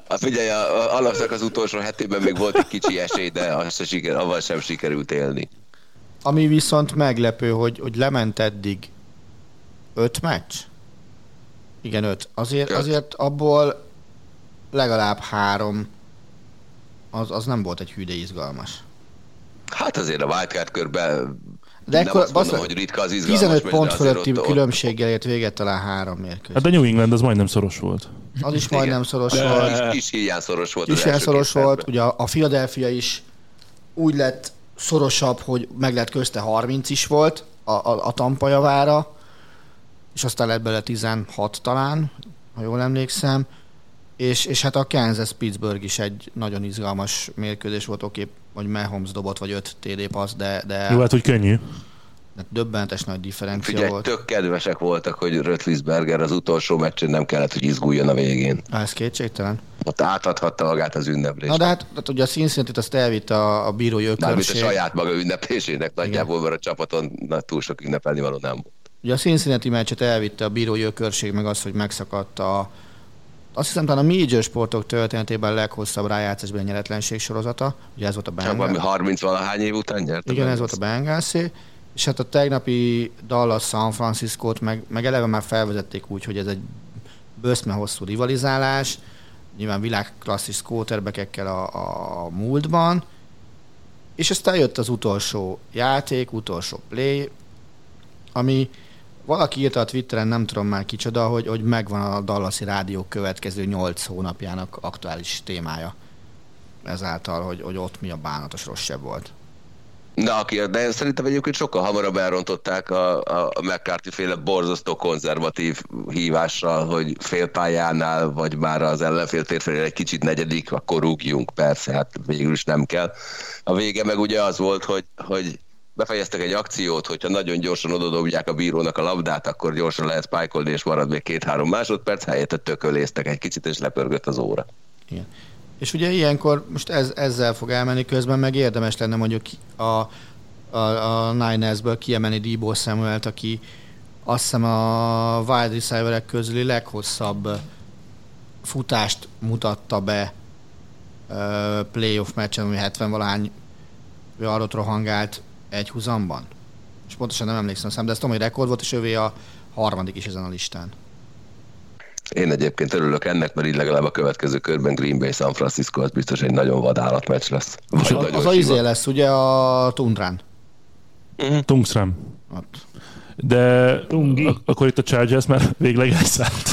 A figyelj, a, a alapnak az utolsó hetében még volt egy kicsi esély, de az se siker, avval sem sikerült élni. Ami viszont meglepő, hogy, hogy lement eddig öt meccs? Igen, öt. Azért, azért abból legalább három, az, az nem volt egy hű, de izgalmas. Hát azért a wildcard körben de nem akkor, azt mondom, hogy ritka az izgalmas. tizenöt pont fölötti különbséggel ért véget talán három mérkőzés. Hát a New England az majdnem szoros volt. Az is majdnem szoros de... volt. Kis hiány szoros volt. Kis hiány szoros volt. Ugye a Philadelphia is úgy lett szorosabb, hogy meg lett közte harminc is volt a, a, a Tampa javára, és aztán lett bele tizenhat talán, ha jól emlékszem. És, és hát a Kansas-Pittsburgh is egy nagyon izgalmas mérkőzés volt, oké, hogy Mahomes dobott, vagy öt té dé passz, de, de... Jó, hát hogy könnyű. Döbbenetes nagy differencia Figyelj, volt. Tök kedvesek voltak, hogy Rötlisberger az utolsó meccsen nem kellett, hogy izguljon a végén. Na, ez kétségtelen. Ott átadhatta magát az ünneplést. Na de hát, hát ugye a Cincinnati-t azt elvitt a, a bírói ökörség. Nem, a saját maga ünneplésének nagyjából, mert a csapaton na, túl sok ünnepelni való nem volt. Ugye a Cincinnati meccset elvitte a bírói ökörség, meg az, hogy megszakadt a azt hiszem, talán a major sportok történetében leghosszabb rájátszásbeli nyeretlenség sorozata. Ugye ez volt a Bengals. harminc-valahány év után nyert. Igen, ez volt a Bengalsé. És hát a tegnapi Dallas San Franciscót meg, meg eleve már felvezették úgy, hogy ez egy böszme hosszú rivalizálás. Nyilván világklasszis quarterbackekkel a, a múltban. És aztán jött az utolsó játék, utolsó play, ami... Valaki írta a Twitteren, nem tudom már kicsoda, hogy, hogy megvan a Dallasi Rádió következő nyolc hónapjának aktuális témája. Ezáltal, hogy, hogy ott mi a bánatos rosszabb volt. Na, de szerintem egyébként sokkal hamarabb elrontották a, a McCarthy-féle borzasztó konzervatív hívással, hogy félpályánál, vagy már az ellenfél térfelére egy kicsit negyedik, akkor rúgjunk, persze, hát végül is nem kell. A vége meg ugye az volt, hogy... hogy befejeztek egy akciót, hogyha nagyon gyorsan odadobják a bírónak a labdát, akkor gyorsan lehet spájkolni, és marad még két-három másodperc, helyette tököléztek egy kicsit, és lepörgött az óra. Igen. És ugye ilyenkor most ez, ezzel fog elmenni, közben meg érdemes lenne mondjuk a, a, a Niners-ből kiemelni Deebo Samuelt, aki azt hiszem a wide receiverek közüli leghosszabb futást mutatta be playoff meccsen, ami hetven-valahány arrot rohangált egy húzamban. És pontosan nem emlékszem szám, de ezt tudom, hogy rekord volt, és ővé a harmadik is ezen a listán. Én egyébként örülök ennek, mert így legalább a következő körben Green Bay San Francisco, az biztos egy nagyon vadállat meccs lesz. Vagy az, az a izé lesz, ugye a Tundrán? Mm-hmm. Tungsram. De ak- akkor itt a Chargers már végleg elszállt.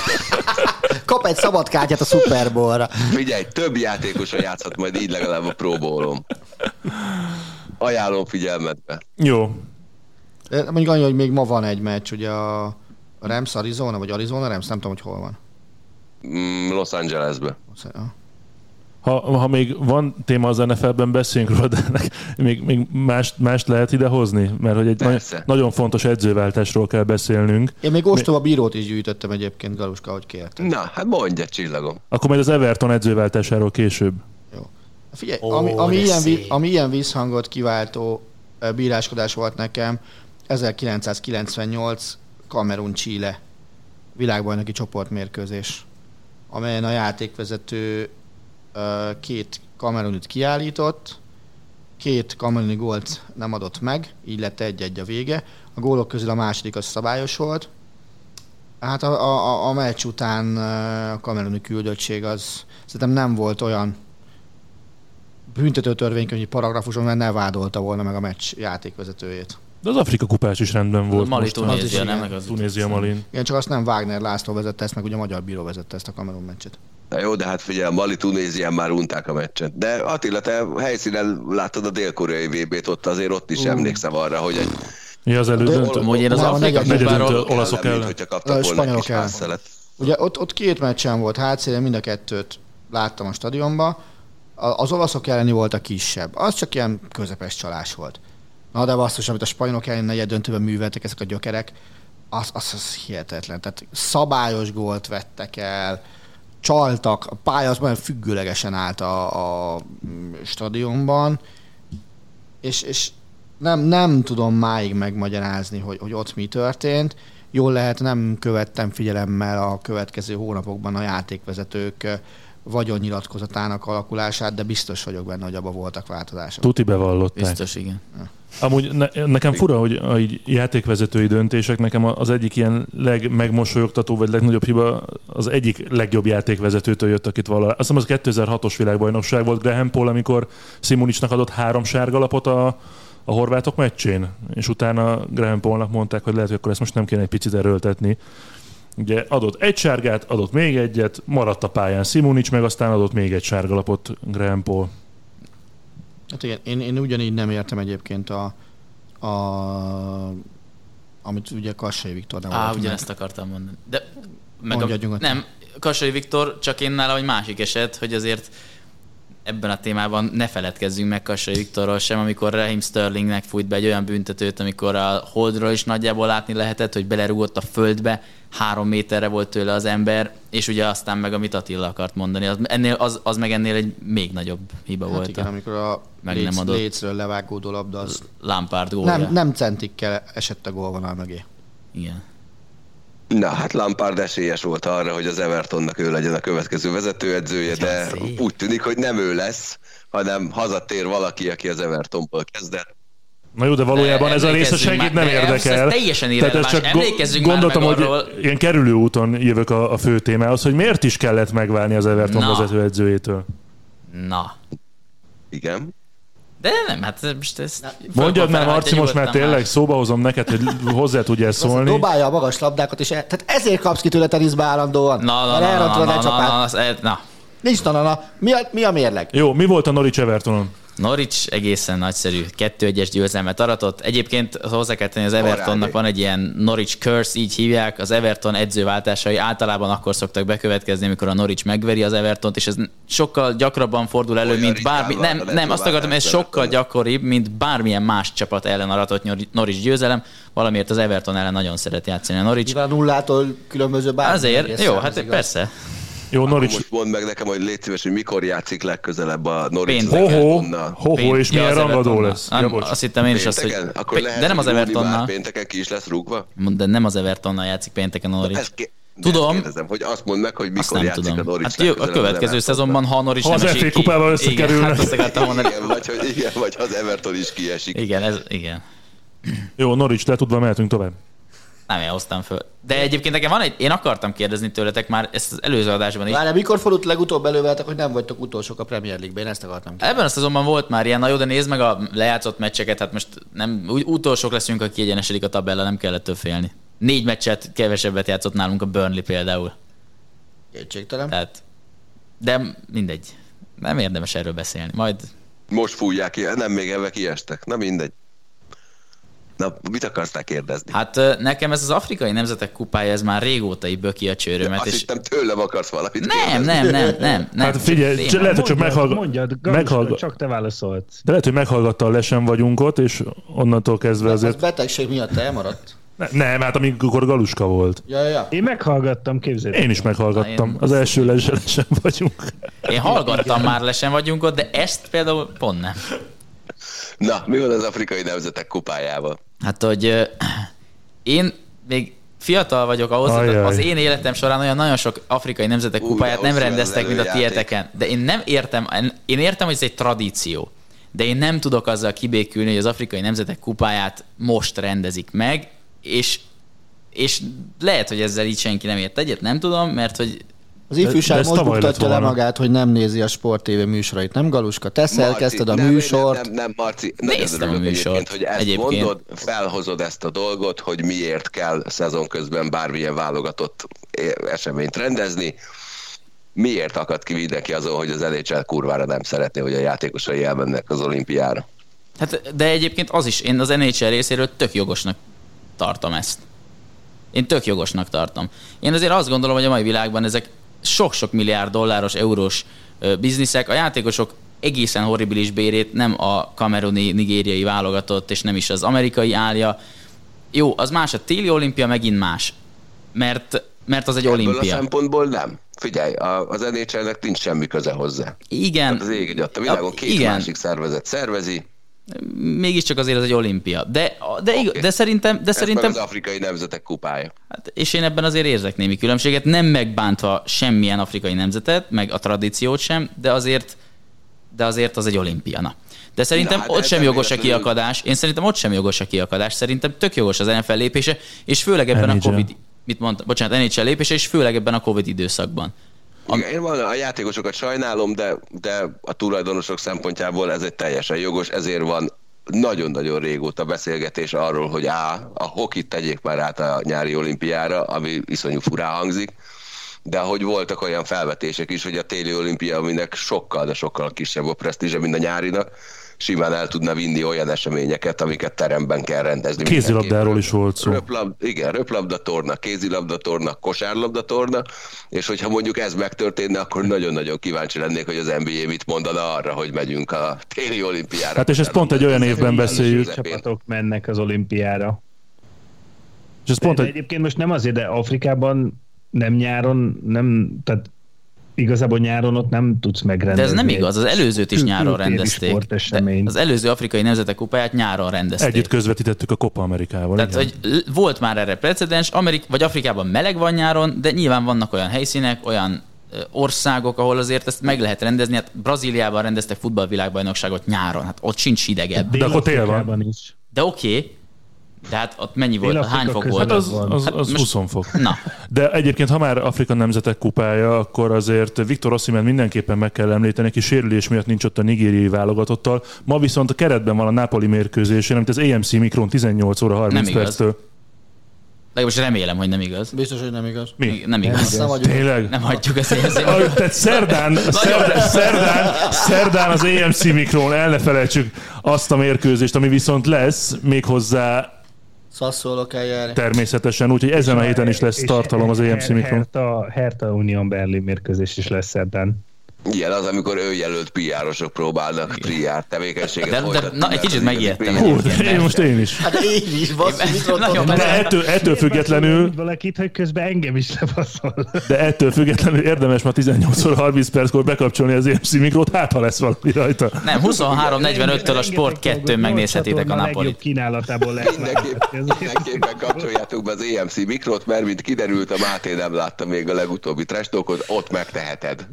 Kap egy szabad kártyát a Super Bowl-ra. Figyelj, több játékosra játszhat majd így legalább a Pro Bowl-on. Ajánlom figyelmetbe. Jó. De mondjuk annyi, hogy még ma van egy meccs, ugye a Rams Arizona, vagy Arizona Rams, nem tudom, hogy hol van. Mm, Los Angelesbe. Ha, ha még van téma az en ef el-ben, beszéljünk róla, de még, még mást, mást lehet ide hozni, mert hogy egy nagy, nagyon fontos edzőváltásról kell beszélnünk. Én még ostoba bírót is gyűjtöttem egyébként, Galuska, hogy kértem. Na, hát mondj egy csillagom. Akkor majd az Everton edzőváltásáról később. Figyelj, oh, ami, ami, ilyen, ami ilyen visszhangot kiváltó bíráskodás volt nekem, ezerkilencszázkilencvennyolc Kamerun-Chile világbajnoki csoportmérkőzés, amelyen a játékvezető két kamerunit kiállított, két kameruni gólt nem adott meg, így lett egy-egy a vége. A gólok közül a második az szabályos volt. Hát a, a, a meccs után a kameruni küldöttség az szerintem nem volt olyan büntető törvénykönyvi paragrafuson, mert ne vádolta volna meg a meccs játékvezetőjét. De az Afrika kupás is rendben volt. Mali, Tunézia, nem meg az Tunézia Malin. Igen, csak azt nem Wagner László vezette ezt, meg ugye a magyar bíró vezette ezt a Kamerun meccset. Na jó, de hát figyelj, Mali, Tunézián már unták a meccset. De Attila, te helyszínen láttad a dél-koreai vé bét, ott azért ott is uh. emlékszem arra, hogy egy... Mi az elődöntő? Hogy én az Afrika kupáról olaszok ellen, hogyha kaptak volna egy kis pászelet. Ugye ott két meccsen volt hátszélen, mind a kettőt láttam a stadionban. Az olaszok elleni volt a kisebb. Az csak ilyen közepes csalás volt. Na de basszus, amit a spanyolok elleni negyed döntőben műveltek ezek a gyökerek, az, az, az hihetetlen. Tehát szabályos gólt vettek el, csaltak, a pálya azban függőlegesen állt a, a stadionban, és, és nem, nem tudom máig megmagyarázni, hogy, hogy ott mi történt. Jól lehet, nem követtem figyelemmel a következő hónapokban a játékvezetők vagyonnyilatkozatának alakulását, de biztos vagyok benne, hogy abban voltak változások. Tuti bevallották. Biztos, igen. Ja. Amúgy ne, nekem fura, hogy a játékvezetői döntések, nekem az egyik ilyen legmegmosolyogtató, vagy legnagyobb hiba az egyik legjobb játékvezetőtől jött, akit valahogy. Azt hiszem, az kétezer-hatos világbajnokság volt Graham Paul, amikor Simunicsnak adott három sárgalapot a, a horvátok meccsén, és utána Graham Paulnak mondták, hogy lehet, hogy akkor ezt most nem kéne egy picit erőltetni. Ugye adott egy sárgát, adott még egyet, maradt a pályán Simunics, meg aztán adott még egy sárgalapot Graham Paul. Hát igen, én, én ugyanígy nem értem egyébként a, a amit ugye Kassai Viktor nem volt. Á, ugyanezt akartam mondani. De meg a, nem, Kassai Viktor, csak én nála egy másik eset, hogy azért ebben a témában ne feledkezzünk meg Kassai Viktorról sem, amikor Raheem Sterlingnek fújt be egy olyan büntetőt, amikor a holdról is nagyjából látni lehetett, hogy belerúgott a földbe, három méterre volt tőle az ember, és ugye aztán meg amit Attila akart mondani, az, ennél, az, az meg ennél egy még nagyobb hiba hát volt. Igen, a, amikor a léc, lécről levágódó labda az... Lampard gólja. Nem, nem centikkel esett a gólvonal mögé. Igen. Na, hát Lampard esélyes volt arra, hogy az Evertonnak ő legyen a következő vezetőedzője, de úgy tűnik, hogy nem ő lesz, hanem hazatér valaki, aki az Evertonból kezdett. Na jó, de valójában de ez a rész a senkit nem érdekel. Teljesen irreleváns. Emlékezzünk már meg arról. Hogy ilyen kerülő úton jövök a, a fő témához, hogy miért is kellett megválni az Everton Na. vezetőedzőjétől. Na. Igen. De nem, hát most ezt... Mondjad már, Marci, most már tényleg szóba hozom neked, hogy hozzá tudjál szólni. Dobálja a magas labdákat, és el... tehát ezért kapsz ki tőle teniszbe állandóan. Na, na, na, na, na, na, na. Nincs na, na, na. Mi a, mi a mérleg? Jó, mi volt a Norwich Evertonon? Norwich egészen nagyszerű, kettő egyes győzelmet aratott. Egyébként hozzá kell tenni, az Evertonnak van egy ilyen Norwich curse, így hívják. Az Everton edzőváltásai általában akkor szoktak bekövetkezni, amikor a Norwich megveri az Evertont, és ez sokkal gyakrabban fordul elő, olyan mint bármi... Nem, nem, azt akartam, ez sokkal gyakoribb, mint bármilyen más csapat ellen aratott Norwich győzelem. Valamiért az Everton ellen nagyon szeret játszani a Norwich. Nyilván nullától különböző bármi. Azért, jó, hát persze. Jó, Norwich. Most mondd meg nekem, hogy légy szíves, hogy mikor játszik legközelebb a Norwich. Hoho, hoho, és milyen rangadó lesz. Ja, azt hittem én is azt, hogy... Akkor lehet, de nem az Evertonnal. Pénteken ki is lesz rúgva? De nem az Evertonnal játszik pénteken a Norwich. Tudom. Kérdezem, hogy azt mondd meg, hogy mikor játszik tudom. a Norwich. Hát jó, a következő szezonban, ha a Norwich nem esik ki... Ha az ef á kupában összekerülnek. Igen, vagy ha az Everton is kiesik. Igen, ez... Igen. Jó, Norwich, le tudva mehetünk tovább. Nem, én hoztam föl. De egyébként nekem van egy... Én akartam kérdezni tőletek már ezt az előző adásban is. Várjál, mikor fordult legutóbb előveltek, hogy nem vagytok utolsók a Premier League-ben? Én ezt akartam kérdezni. Ebben a szezonban volt már ilyen, na jó, de nézd meg a lejátszott meccseket, hát most nem, úgy utolsók leszünk, aki egyenesedik a tabella, nem kellett több félni. Négy meccset kevesebbet játszott nálunk a Burnley például. Kétségtelen. Tehát, de mindegy. Nem érdemes erről beszélni. Majd... Most fújják ki, nem még ebben kiestek. Na mindegy. Na, mit akartál kérdezni? Hát nekem ez az afrikai nemzetek kupája, ez már régóta böki a csőrömet. Azt és... hittem tőlem akarsz valamit nem, nem, nem, nem, nem. Hát figyelj, csak, csak, lehet, hogy csak meghallgat... Mondjad, Galuska, meghallgat... csak te válaszolsz. De lehet, hogy meghallgatta a lesen vagyunk ott, és onnantól kezdve de azért... Az betegség miatt elmaradt? Ne, nem, hát amikor Galuska volt. Ja, ja. Én meghallgattam, képzeljétek. Én is meghallgattam. Én... Az első lesen vagyunk. Én hallgattam már lesen vagyunk ott, de ezt például pont nem. Na, mi van az afrikai nemzetek kupájával? Hát, hogy euh, én még fiatal vagyok ahhoz, hogy az én életem során olyan nagyon sok afrikai nemzetek Ú, kupáját nem rendeztek, mint a tieteken. De én nem értem, én értem, hogy ez egy tradíció, de én nem tudok azzal kibékülni, hogy az afrikai nemzetek kupáját most rendezik meg, és, és lehet, hogy ezzel így senki nem ért egyet, nem tudom, mert hogy az ifjúság most mutatja le magát, hogy nem nézi a Sport té vé műsorait. Nem, Galuska, te szerkeszted a nem, műsort. Nem, nem, nem Marci. Néztem a műsort. Hogy ezt egyébként. Mondod, felhozod ezt a dolgot, hogy miért kell szezon közben bármilyen válogatott eseményt rendezni. Miért akad ki mindenki azon, hogy az en há el kurvára nem szeretné, hogy a játékosai elmennek az olimpiára? Hát, de egyébként az is. Én az en há el részéről tök jogosnak tartom ezt. Én tök jogosnak tartom. Én azért azt gondolom, hogy a mai világban ezek sok-sok milliárd dolláros, eurós bizniszek. A játékosok egészen horribilis bérét nem a kameruni, nigériai válogatott, és nem is az amerikai állja. Jó, az más, a téli olimpia megint más. Mert Mert az egy ebből olimpia. Ebből a szempontból nem. Figyelj, az en há elnek nincs semmi köze hozzá. Igen. Hát az ég a világon két igen. másik szervezet szervezi. Mégiscsak azért ez egy olimpia. De, de, okay. de szerintem... De ez szerintem... az afrikai nemzetek kupája. Hát, és én ebben azért érzek némi különbséget, nem megbántva semmilyen afrikai nemzetet, meg a tradíciót sem, de azért, de azért az egy olimpia. Na. De szerintem Na, hát ott sem jogos a kiakadás. Én szerintem ott sem jogos a kiakadás. Szerintem tök jogos az en ef el lépése, és főleg ebben en há el. A Covid... Mit mondta? Bocsánat, en há el lépése, és főleg ebben a Covid időszakban. Am- Igen, én van, a játékosokat sajnálom, de, de a tulajdonosok szempontjából ez egy teljesen jogos, ezért van nagyon-nagyon régóta beszélgetés arról, hogy á, a hokit tegyék már át a nyári olimpiára, ami iszonyú furán hangzik, de hogy voltak olyan felvetések is, hogy a téli olimpia, aminek sokkal, de sokkal kisebb a presztízse, mint a nyárinak, simán el tudna vinni olyan eseményeket, amiket teremben kell rendezni. Kézilabdáról is volt szó. Röplab, igen, röplabdatorna, kézilabdatorna, kosárlabdatorna, és hogyha mondjuk ez megtörténne, akkor nagyon-nagyon kíváncsi lennék, hogy az en bé á mit mondana arra, hogy megyünk a téli olimpiára. Hát és ez pont egy olyan évben beszéljük. Csapatok mennek az olimpiára. És ez pont egy... Egyébként most nem azért, de Afrikában nem nyáron, nem... Tehát igazából nyáron ott nem tudsz megrendezni. De ez nem igaz, az előzőt is nyáron rendezték. Az előző afrikai nemzetek kupáját nyáron rendezték. Együtt közvetítettük a Copa Amerikával. Tehát, hogy volt már erre precedens, Amerik- vagy Afrikában meleg van nyáron, de nyilván vannak olyan helyszínek, olyan országok, ahol azért ezt meg lehet rendezni. Hát Brazíliában rendeztek futballvilágbajnokságot nyáron, hát ott sincs hidegebb. De akkor tél van. De oké. Okay. Tehát ott mennyi volt? Hány fok volt? Hát az, az, az, az húsz fok. Na. De egyébként, ha már Afrika Nemzetek Kupája, akkor azért Viktor Osimhen mindenképpen meg kell említeni, aki sérülés miatt nincs ott a nigériai válogatottal. Ma viszont a keretben van a Napoli mérkőzésén, amit az á em cé Mikron tizennyolc óra harminc perctől. Legalábbis remélem, hogy nem igaz. Biztos, hogy nem igaz. Mi? Nem igaz. Nem, tényleg? Nem hagyjuk az á em cé Mikron. Tehát szerdán, szerdán, szerdán, szerdán az á em cé Mikron, el ne felejtsük azt a mérkőzést, ami viszont lesz, méghozzá Sassuolo kell járni. Természetesen, úgyhogy ezen a héten is lesz tartalom az á em cé Mikron. A Hertha Union Berlin mérkőzés is lesz ebben. Igen, az, amikor önjelölt pé er-osok próbálnak pé er tevékenységet de, folytatni. De, na, egy kicsit megijedtem. Hú, én most én is. Hát én is, basszus. De ettől, ettől függetlenül... Valakit, hogy közben engem is lebasszol. De ettől függetlenül érdemes már tizennyolc óra harminc perckor bekapcsolni az á em cé Mikrót, hát ha lesz valami rajta. Nem, huszonhárom negyvenöttől a Sport kettőn megnézhetitek a Napolit. Mindenképpen kapcsoljátok be az á em cé Mikrót, mert mint kiderült, a Máté nem látta még a legutóbbi trestókot, ott megteheted.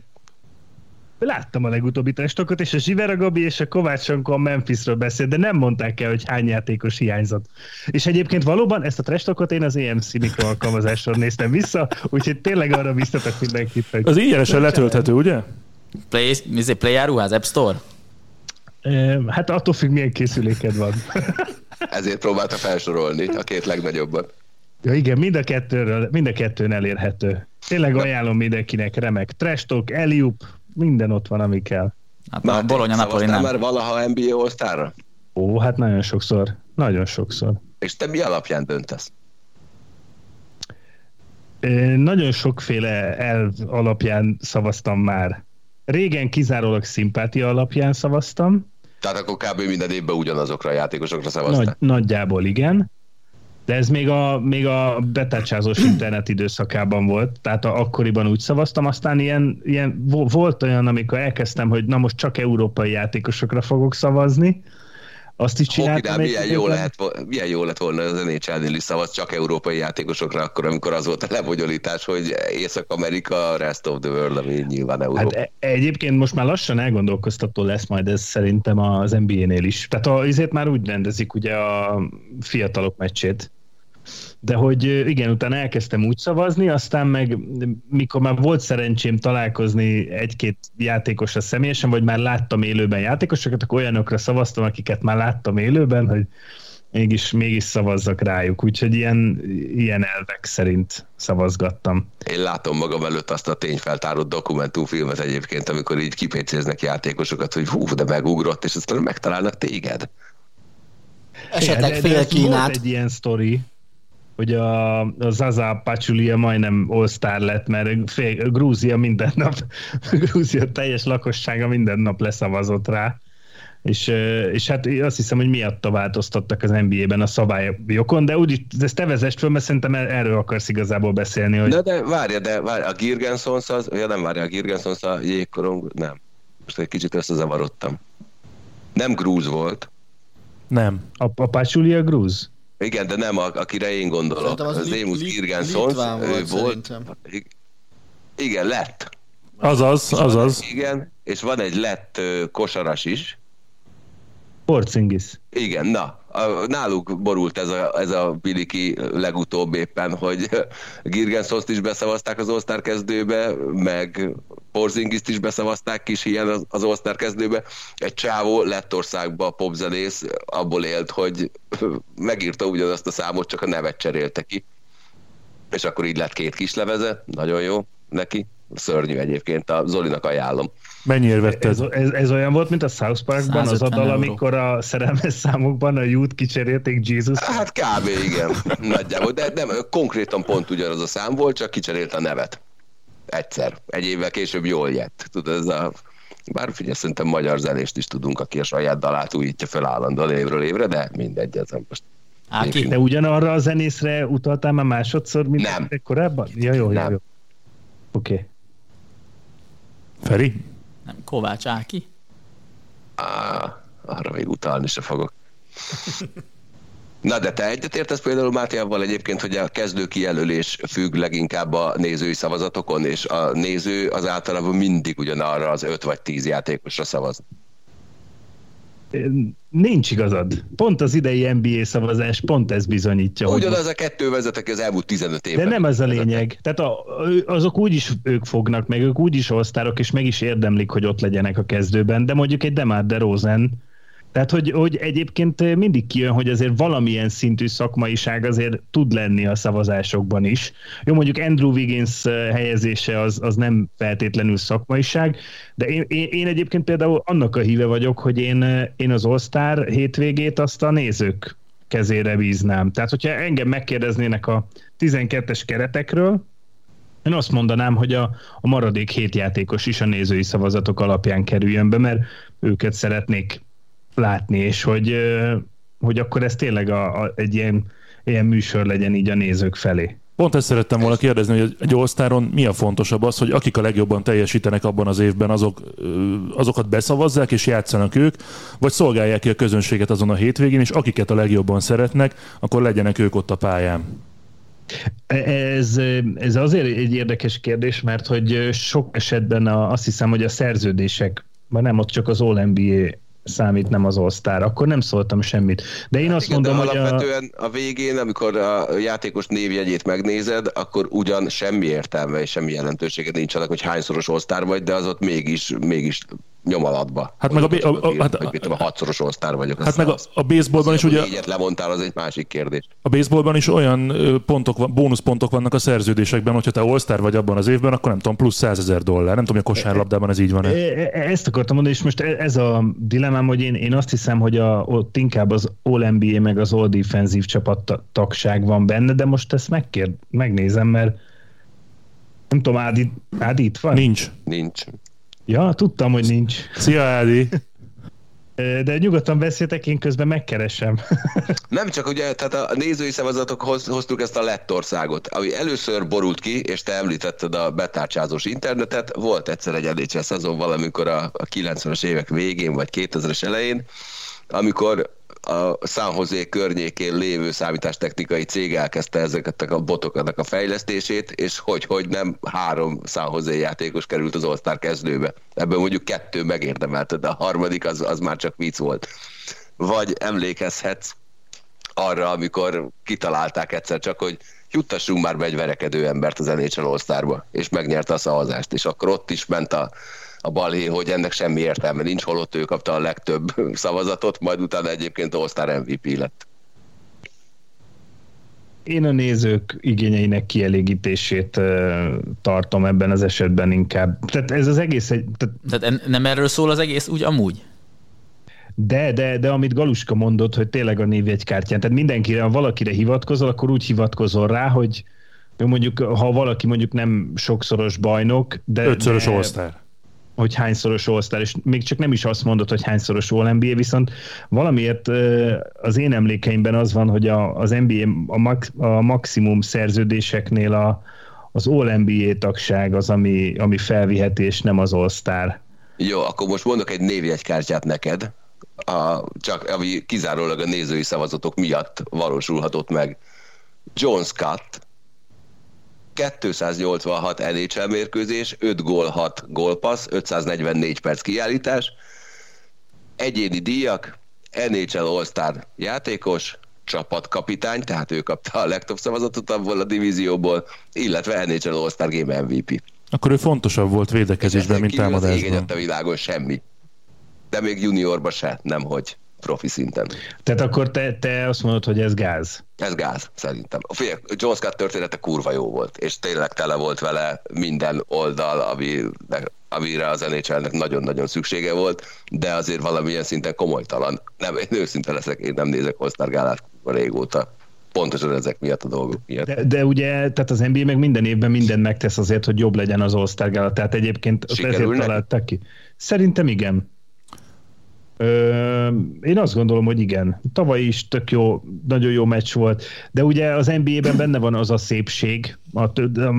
Láttam a legutóbbi testokot, és a Zsivera Gabi és a Kovács Sanko a Memphisről beszélt, de nem mondták el, hogy hány játékos hiányzott. És egyébként valóban ezt a testokot én az á em cé Mikro alkalmazásról néztem vissza, úgyhogy tényleg arra biztatok mindenkit. Az ingyenesen letölthető, ugye? Play, play áruház, App Store? Hát attól függ, milyen készüléked van. Ezért próbálta felsorolni a két legnagyobban. Ja igen, mind a, kettőről, mind a kettőn elérhető. Tényleg ajánlom mindenkinek, remek. Trestok, Eliup, minden ott van, ami kell. Hát már a Bologna Napoli nem. Már valaha en bé á osztára? Ó, hát nagyon sokszor. Nagyon sokszor. És te mi alapján döntesz? É, nagyon sokféle elv alapján szavaztam már. Régen kizárólag szimpátia alapján szavaztam. Tehát akkor kb. Minden évben ugyanazokra a játékosokra szavaztam? Nagy, nagyjából igen. De ez még a, még a betárcsázós internet időszakában volt, tehát a, akkoriban úgy szavaztam, aztán ilyen, ilyen volt olyan, amikor elkezdtem, hogy na most csak európai játékosokra fogok szavazni, azt is csináltam. Milyen jó, lehet, milyen jó lett volna az en há el-nél is szavaz csak európai játékosokra, akkor, amikor az volt a lebonyolítás, hogy Észak-Amerika, rest of the world, ami nyilván Európa. Hát egyébként most már lassan elgondolkoztató lesz majd ez szerintem az en bé á-nél is. Tehát azért már úgy rendezik ugye a fiatalok meccsét. De hogy igen, utána elkezdtem úgy szavazni, aztán meg mikor már volt szerencsém találkozni egy-két játékosra személyesen, vagy már láttam élőben játékosokat, akkor olyanokra szavaztam, akiket már láttam élőben, hogy mégis, mégis szavazzak rájuk. Úgyhogy ilyen, ilyen elvek szerint szavazgattam. Én látom magam előtt azt a tényfeltáró dokumentumfilmet egyébként, amikor így kipécéznek játékosokat, hogy hú, de megugrott, és aztán megtalálnak téged. Esetleg fél Kínát. Volt egy ilyen sztori, hogy a, a Zaza Pachulia majdnem all-star lett, mert fél, Grúzia minden nap, Grúzia teljes lakossága minden nap leszavazott rá. és, és hát azt hiszem, hogy miatta változtattak az en bé á-ben a szabályokon, de úgyis ezt te vezest föl, mert szerintem erről akarsz igazából beszélni. Hogy... De, de várja, de várja, a Girgensons az, ja nem várja, a Girgensons a jégkorong, nem. Most egy kicsit összezavarodtam. Nem grúz volt. Nem. A, a Pachulia grúz? Igen, de nem, akire én gondolok. Az, az Lémus li- Girgensons volt, volt. Igen, lett. Azaz, azaz. Igen, és van egy lett kosaras is. Porzingis. Igen, na, a, náluk borult ez a, ez a biliki legutóbb éppen, hogy Girgenszoszt is beszavazták az All-Star kezdőbe, meg Porzingiszt is beszavazták kis híján az, az All-Star kezdőbe. Egy csávó Lettországba popzenész abból élt, hogy megírta ugyanazt a számot, csak a nevet cserélte ki. És akkor így lett két kislemeze, nagyon jó neki. Szörnyű egyébként, a Zolinak ajánlom. Mennyire vetted? Ez, ez, ez olyan volt, mint a South Parkban az a dal, amikor a szerelmes számokban a jút kicserélték Jesus. Hát kb. Igen, nagyjából, de nem, konkrétan pont ugyanaz a szám volt, csak kicserélt a nevet. Egyszer. Egy évvel később jól jött. Tudod, ez a... Bár figyelj, szerintem magyar zenést is tudunk, aki a saját dalát újítja fel állandóan évről évre, de mindegy, ez most... Á, ki, de ugyanarra a zenészre utaltál már másodszor, mint nem. korábban? Ja, jó, nem. Jó. Oké. Okay. Feri? Nem, Kovács Áki. Á, arra még utalni se fogok. Na de te egyet értesz például Mátéval egyébként, hogy a kezdő kijelölés függ leginkább a nézői szavazatokon, és a néző az általában mindig ugyanarra az öt vagy tíz játékosra szavaz. Nincs igazad. Pont az idei en bé á szavazás pont ez bizonyítja. Ugyanaz hogy... a kettő vezetek az elmúlt tizenöt évben. De nem ez a lényeg. Tehát a, azok úgyis ők fognak meg, ők úgyis all-sztárok, és meg is érdemlik, hogy ott legyenek a kezdőben, de mondjuk egy DeMar DeRozan. Tehát, hogy, hogy egyébként mindig kijön, hogy azért valamilyen szintű szakmaiság azért tud lenni a szavazásokban is. Jó, mondjuk Andrew Wiggins helyezése az, az nem feltétlenül szakmaiság, de én, én, én egyébként például annak a híve vagyok, hogy én, én az All-Star hétvégét azt a nézők kezére bíznám. Tehát, hogyha engem megkérdeznének a tizenkettes keretekről, én azt mondanám, hogy a, a maradék hét játékos is a nézői szavazatok alapján kerüljön be, mert őket szeretnék látni, és hogy, hogy akkor ez tényleg a, a, egy ilyen, ilyen műsor legyen így a nézők felé. Pont ezt szerettem volna kérdezni, hogy egy All-Stáron mi a fontosabb az, hogy akik a legjobban teljesítenek abban az évben, azok, azokat beszavazzák és játszanak ők, vagy szolgálják ki a közönséget azon a hétvégén, és akiket a legjobban szeretnek, akkor legyenek ők ott a pályán. Ez, ez azért egy érdekes kérdés, mert hogy sok esetben a, azt hiszem, hogy a szerződések, vagy nem, ott csak az All-en bé á számít, nem az All-Star. Akkor nem szóltam semmit. De én hát azt igen, mondom, hogy alapvetően a... a végén, amikor a játékos névjegyét megnézed, akkor ugyan semmi értelme és semmi jelentősége nincs annak, hogy hányszoros All-Star vagy, de az ott mégis, mégis nyom alatba. Hát meg a, a, a, a, hát, a hatszoros All-Star vagyok. Hát meg a, a baseballban is ugye... Négyet lemondtál, az egy másik kérdés. A baseballban is olyan pontok, bónuszpontok vannak a szerződésekben, hogyha te All-Star vagy abban az évben, akkor nem tudom, plusz százezer dollár. Nem tudom, hogy a kosárlabdában ez így van. Ezt akartam mondani, és most ez a dilemmám, hogy én, én azt hiszem, hogy a, ott inkább az All-en bé á meg az All-Defensive csapat tagság van benne, de most ezt megkér, megnézem, mert nem tudom, Ádi, Ádi itt van? Nincs. Nincs. Ja, tudtam, hogy nincs. Szia, Ádi! De nyugodtan beszéltek, én közben megkeresem. Nem csak, ugye, tehát a nézői szavazatokhoz hoztuk ezt a Lettországot, ami először borult ki, és te említetted a betárcsázós internetet, volt egyszer egy en há el szezon valamikor a kilencvenes évek végén, vagy kétezres elején, amikor a San Jose környékén lévő számítástechnikai cég elkezdte ezeket a botoknak a fejlesztését, és hogy-hogy nem három San Jose játékos került az All-Star kezdőbe. Ebben mondjuk kettő megérdemelte, de a harmadik az, az már csak vicc volt. Vagy emlékezhetsz arra, amikor kitalálták egyszer csak, hogy juttassunk már be egy verekedő embert az en há el All-Starba, és megnyerte a szavazást, és akkor ott is ment a a balhé, hogy ennek semmi értelme nincs, holott ő kapta a legtöbb szavazatot, majd utána egyébként All-Star em vé pé lett. Én a nézők igényeinek kielégítését uh, tartom ebben az esetben inkább. Tehát ez az egész... Egy, tehát... tehát nem erről szól az egész úgy amúgy? De, de, de amit Galuska mondott, hogy tényleg a névjegykártyán, tehát mindenkire, ha valakire hivatkozol, akkor úgy hivatkozol rá, hogy mondjuk, ha valaki mondjuk nem sokszoros bajnok, de... Ötszörös All-Star. hogy hányszoros All-Star, és még csak nem is azt mondod, hogy hányszoros All-en bé á, viszont valamiért az én emlékeimben az van, hogy a, az en bé á a, max, a maximum szerződéseknél a, az All-en bé á tagság az, ami, ami felviheti, és nem az All-Star. Jó, akkor most mondok egy névjegykártyát neked, a, csak ami kizárólag a nézői szavazatok miatt valósulhatott meg. John Scott, kétszáznyolcvanhat en há el mérkőzés, öt gól, hat gólpassz, ötszáznegyvennégy perc kiállítás, egyéni díjak, en há el All-Star játékos, csapatkapitány, tehát ő kapta a legtöbb szavazatot abból a divízióból, illetve en há el All-Star Game em vé pé. Akkor ő fontosabb volt védekezésben, mint támadásban. Kívül az ég a világon semmi. De még juniorban se, nemhogy profi szinten. Tehát akkor te, te azt mondod, hogy ez gáz? Ez gáz, szerintem. Figyelj, John Scott története kurva jó volt, és tényleg tele volt vele minden oldal, ami, amire az en há elnek nagyon-nagyon szüksége volt, de azért valamilyen szinten komolytalan. Nem, én őszinte leszek, én nem nézek All-Star gálát régóta. Pontosan ezek miatt a dolgok miatt. De, de ugye, tehát az en bé á meg minden évben mindent megtesz azért, hogy jobb legyen az All-Star gála, tehát egyébként ezért találták ki. Szerintem igen. Ö, én azt gondolom, hogy igen. Tavaly is tök jó, nagyon jó meccs volt, de ugye az en bé á-ben benne van az a szépség, a, a,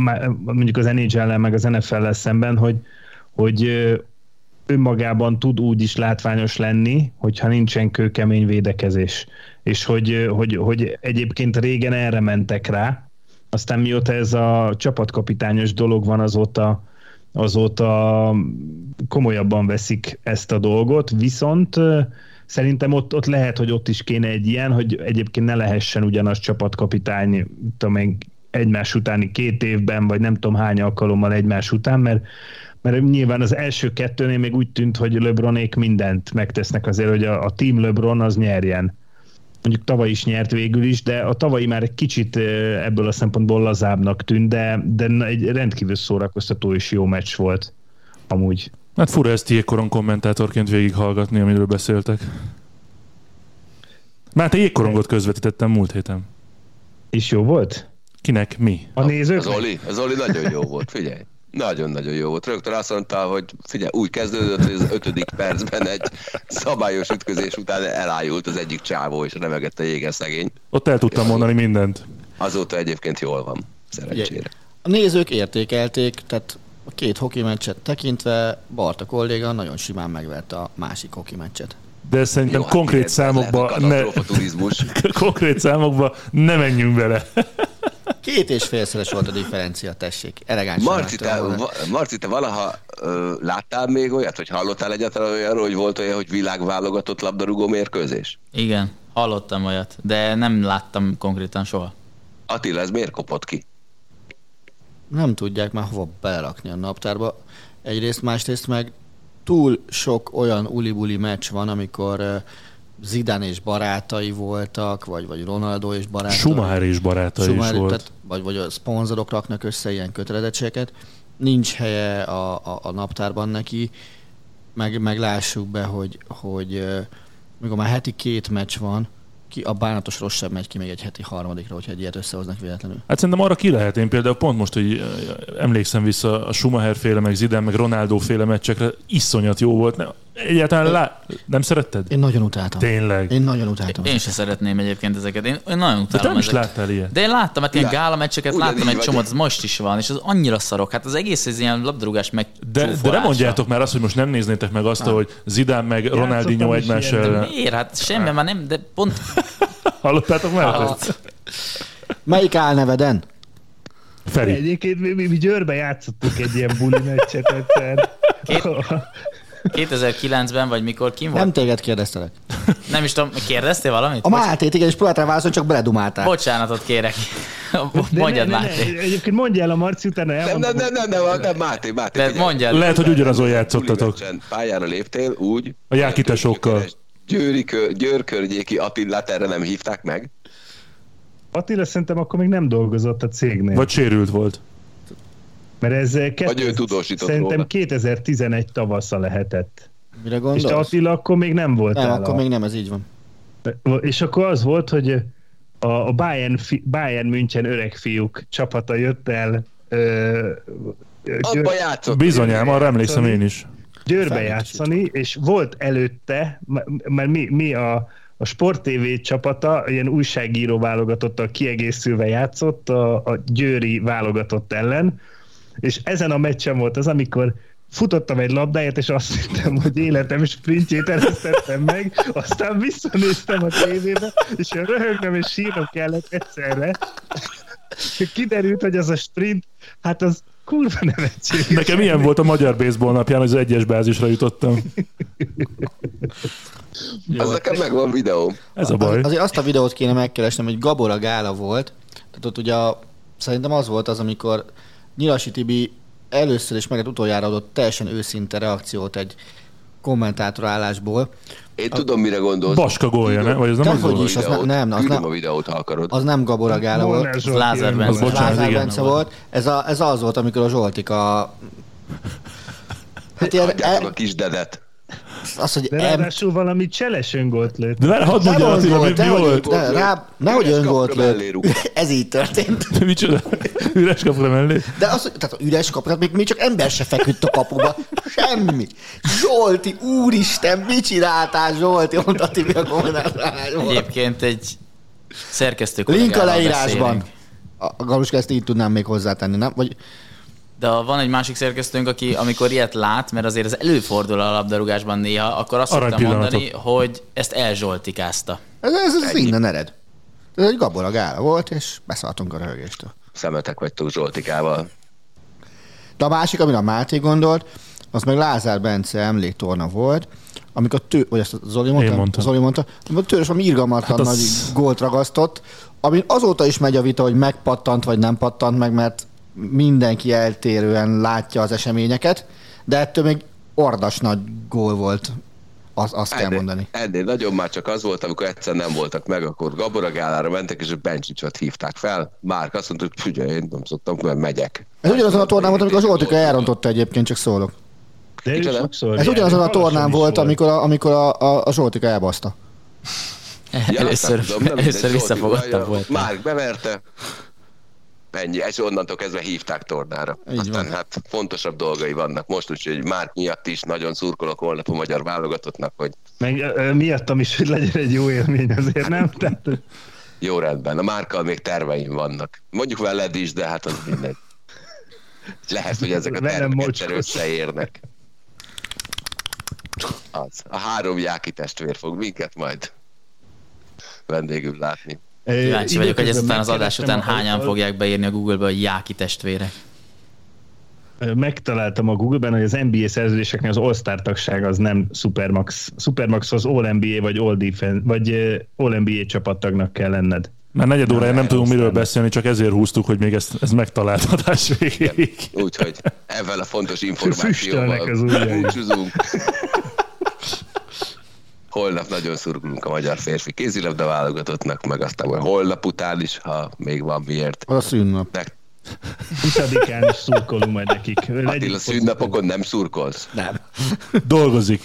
mondjuk az en há el-lel meg az en ef el-lel szemben, hogy, hogy önmagában tud úgy is látványos lenni, hogyha nincsen kőkemény védekezés. És hogy, hogy, hogy egyébként régen erre mentek rá, aztán mióta ez a csapatkapitányos dolog van, azóta azóta komolyabban veszik ezt a dolgot, viszont szerintem ott, ott lehet, hogy ott is kéne egy ilyen, hogy egyébként ne lehessen ugyanaz csapatkapitány tudom, egymás utáni két évben, vagy nem tudom hány alkalommal egymás után, mert, mert nyilván az első kettőnél még úgy tűnt, hogy LeBronék mindent megtesznek azért, hogy a, a team LeBron az nyerjen. Mondjuk tavaly is nyert végül is, de a tavalyi már egy kicsit ebből a szempontból lazábbnak tűnt, de, de egy rendkívül szórakoztató és jó meccs volt amúgy. Hát fura ezt jégkoron kommentátorként végighallgatni, amiről beszéltek. Máté, jégkorongot közvetítettem múlt héten. És jó volt? Kinek mi? A, a nézők? Az Oli, az Oli nagyon jó volt, figyelj. Nagyon-nagyon jó volt. Rögtön azt mondta, hogy figyelj, úgy kezdődött, hogy az ötödik percben egy szabályos ütközés után elájult az egyik csávó, és remegett a jégen szegény. Ott el tudtam mondani mindent. Azóta egyébként jól van, szerencsére. A nézők értékelték, tehát a két hoki meccset tekintve Barta kolléga nagyon simán megverte a másik hoki meccset. De szerintem jó, konkrét, hát, számokba ne... konkrét számokba ne menjünk bele. Két és félszeres volt a differencia, tessék. Elegánsan. Marci, te, Marci, te valaha ö, láttál még olyat, vagy hallottál egyáltalán olyanról, hogy volt olyan, hogy világválogatott labdarúgó mérkőzés? Igen, hallottam olyat, de nem láttam konkrétan soha. Attila, ez miért kopott ki? Nem tudják már hova belerakni a naptárba. Egyrészt, másrészt meg túl sok olyan uli-buli meccs van, amikor... Ö, Zidane és barátai voltak, vagy, vagy Ronaldo és barátai. Schumacher és barátai Schumacher, is volt. Tehát, vagy, vagy a szponzorok raknak össze ilyen kötelezettségeket. Nincs helye a, a, a naptárban neki. Meg, meg lássuk be, hogy, hogy mikor már heti két meccs van, ki a bánatos rossz sem megy ki még egy heti harmadikra, hogyha egy ilyet összehoznak véletlenül. Hát szerintem arra ki lehet. Én például pont most, hogy emlékszem vissza a Schumacher féle, meg Zidane, meg Ronaldo féle meccsekre, iszonyat jó volt. Nem, egyáltalán én, lá... nem szeretted? Én nagyon utáltam. Tényleg? Én nagyon utáltam. Én, én se szeretném egyébként ezeket. Én, én nagyon utáltam. De nem is láttál ilyet. De én láttam, hát ilyen gála meccseket, ugyan láttam egy csomót, most is van, és az annyira szarok. Hát az egész ez ilyen labdarúgás meg de, de nem mondjátok már azt, hogy most nem néznétek meg azt, hogy Zidane meg Ronaldinho egymás ellen. Miért? Hát semmi, már nem, de pont... Hallottátok már? A... Melyik álneveden? Feri. Egyébként mi, mi, mi Győrbe játszottuk egy ilyen buli meccset egyszer. kétezer-kilencben, vagy mikor, kim volt? Nem téged kérdeztelek. Nem is tudom, kérdeztél valamit? A Mátét, igen, és próbáltál válaszolni, csak beledumáltál. Bocsánatot kérek. Mondjad, Máté. Egyébként mondjál a Marci, utána elmondom. Nem, nem, nem, nem, nem, Máté, Máté. Lehet, hogy ugyanazon játszottatok. Pályára léptél úgy. A jákításokkal. Győr környéki Attilát erre nem hívták meg? Attila szerintem akkor még nem dolgozott a cégnél. Vagy sérült volt. Mert ez szerintem kétezer-tizenegy tavasza lehetett. Mire gondolsz? És Attila akkor még nem voltál. Nem, akkor még nem, ez így van. És akkor az volt, hogy a Bayern, Bayern München öreg fiúk csapata jött el. Ö, ö, Abba játszott. Bizonyám, arra emlékszem én is. Győrbe játszani, és volt előtte, mert mi, mi a, a Sport té vé csapata ilyen újságíró válogatottal kiegészülve játszott a, a győri válogatott ellen, és ezen a meccsen volt az, amikor futottam egy labdáját, és azt hittem, hogy életem sprintjét eresztettem meg, aztán visszanéztem a tévébe, és én röhögnem és sírnom kellett egyszerre. Kiderült, hogy az a sprint, hát az kurva nevetséges. Nekem ilyen volt a Magyar Baseball napján, hogy az egyes bázisra jutottam. Ez nekem megvan videó. Ez a baj. Azért azt a videót kéne megkeresnem, hogy Gabora gála volt, tehát ott ugye szerintem az volt az, amikor Nyilasi Tibi először is meg utoljára adott teljesen őszinte reakciót egy kommentátor állásból. Én a... tudom, mire gondolsz. Baska gólja, ne? Vagy az nem az volt? Is, az nem, nem, az nem, a videót, ha akarod. Az nem Gabora gála volt. Ez Lázár Bence. Lázár Bence volt. Ez, a, ez az volt, amikor a Zsoltika... Hát ilyen... El... a kis dedet. Az, hogy de ráadásul em... valami cseles öngolt lőtt. De hadd mondja Attila, mi volt? Nehogy öngolt lőtt. Ez így történt. Micsoda? Üres kapra mellé? De az, tehát üres kapra, még, még csak ember se feküdt a kapuba. Semmi. Zsolti, úristen, mit csináltál, Zolti? Mondta Tibi a kommentátorról. Egyébként egy szerkesztőkollégával beszélünk. Link a leírásban. A Galuska, ezt így tudnám még hozzátenni, nem? Vagy... De van egy másik szerkesztőnk, aki amikor ilyet lát, mert azért ez előfordul a labdarúgásban néha, akkor azt szoktam mondani, hogy ezt elzsoltikázta. Ez, ez, ez innen ered. Ez egy Gabora gála volt, és beszartunk a röhögéstől. Szemetek vagytok Zsoltikával. De a másik, amire a Máté gondolt, az meg Lázár Bence emléktorna volt, amikor tő, vagy azt Zoli mondta, mondta. Zoli mondta, amikor Tőrös valami irgalmatlan hát nagy az... gólt ragasztott, amin azóta is megy a vita, hogy megpattant, vagy nem pattant meg, mert mindenki eltérően látja az eseményeket, de ettől még ordas nagy gól volt, az, azt ennél, kell mondani. Ennél nagyon már csak az volt, amikor egyszer nem voltak meg, akkor Gabora gálára mentek, és a Bencsicsot hívták fel. Márk azt mondta, hogy figyelj, én nem szoktam, mert megyek. Ez ugyanazon a tornán volt, amikor a Zsoltika elrontotta egyébként, csak szólok. De de sokszor, ez ugyanazon a tornán volt, amikor a, amikor a, a, a Zsoltika elbaszta. Ja, először tudom, először visszafogadta volt. Márk beverte. Ennyi, és onnantól kezdve hívták tornára. Így aztán van. Hát fontosabb dolgai vannak most, úgyhogy már miatt is nagyon szurkolok holnap a magyar válogatottnak, hogy... Meg ö, miattam is, hogy legyen egy jó élmény, azért nem? Tehát... Jó rendben, a Márkkal még terveim vannak. Mondjuk veled is, de hát az mindegy. Lehet, hogy ezek a tervek egyszer összeérnek. Az. A három Jáki testvér fog minket majd vendégül látni. Kíváncsi vagyok, hogy ezután az adás után hányan fogják beírni a Google-be a Jáki testvérek. Megtaláltam a Google-ben, hogy az en bé á szerződéseknél az All-Star tagság az nem Supermax. Supermax az All-en bé á vagy All-Defense, vagy All-en bé á csapattagnak kell lenned. Már negyed órája nem, nem tudunk miről beszélni, csak ezért húztuk, hogy még ezt, ezt megtalált adás végéig. Úgyhogy ezzel a fontos információval búcsúzunk. Holnap nagyon szurkolunk a magyar férfi kézilabda válogatottnak, meg aztán majd holnap után is, ha még van miért. A szünnap. De... huszadikán is szurkolunk majd nekik. Attila, szünnapokon nem szurkolsz? Nem. Dolgozik.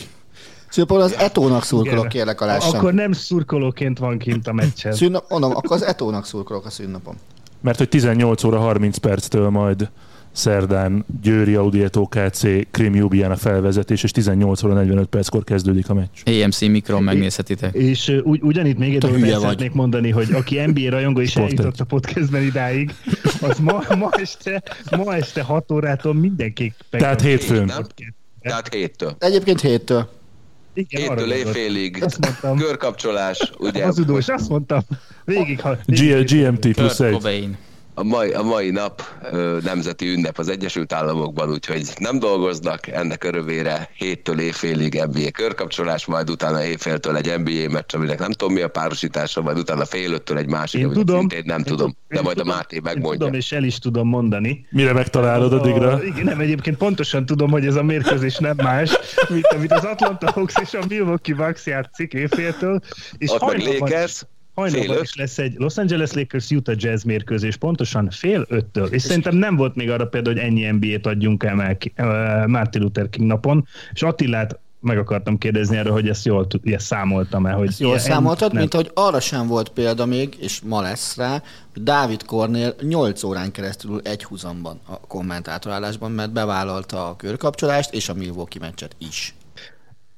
Szülpon, az Etónak szurkolok, kérlek, alássam. Akkor nem szurkolóként van kint a meccsen. Szünnap, onnan, akkor az Etónak szurkolok a szünnapon. Mert hogy tizennyolc óra harminc perctől majd szerdán Győri Audi Eto ká cé Krim Jubián a felvezetés, és tizennyolc óra negyvenöt perckor kezdődik a meccs. á em cé Mikron megnézhetitek. És ugy, ugyanitt még egy dolgot szeretnék mondani, hogy aki en bé á rajongó is eljutott a podcastben idáig, az ma, ma este ma este hat órától mindenki. Tehát hétfőn. Tehát héttől. Egyébként héttől. Héttől éjfélig, körkapcsolás. Ugye? Az udós, azt mondtam. Végig, ha, végig gé em té plusz egy. A mai, a mai nap ö, nemzeti ünnep az Egyesült Államokban, úgyhogy nem dolgoznak, ennek örövére héttől éjfélig en bé á körkapcsolás, majd utána éjféltől egy en bé á meccs, aminek nem tudom mi a párosítása, majd utána fél öttől egy másik, amit szintén nem tudom, de majd tudom, a Máté megmondja. Tudom, és el is tudom mondani. Mire megtalálod addigra? Igen, nem, egyébként pontosan tudom, hogy ez a mérkőzés nem más, mint amit az Atlanta Hawks és a Milwaukee Bucks játszik éjféltől. És ott meg Lakers. Hajnalban is lesz egy Los Angeles Lakers Utah Jazz mérkőzés, pontosan fél öttől. És, és szerintem nem volt még arra példa, hogy ennyi en bé á-t adjunk el Martin Luther King napon, és Attilát meg akartam kérdezni erről, hogy ezt jól ezt számoltam-e. Hogy jól számoltad, nem... mint ahogy arra sem volt példa még, és ma lesz rá, hogy Dávid Kornél nyolc órán keresztül egy húzamban a kommentátorálásban, mert bevállalta a körkapcsolást és a Milwaukee meccset is.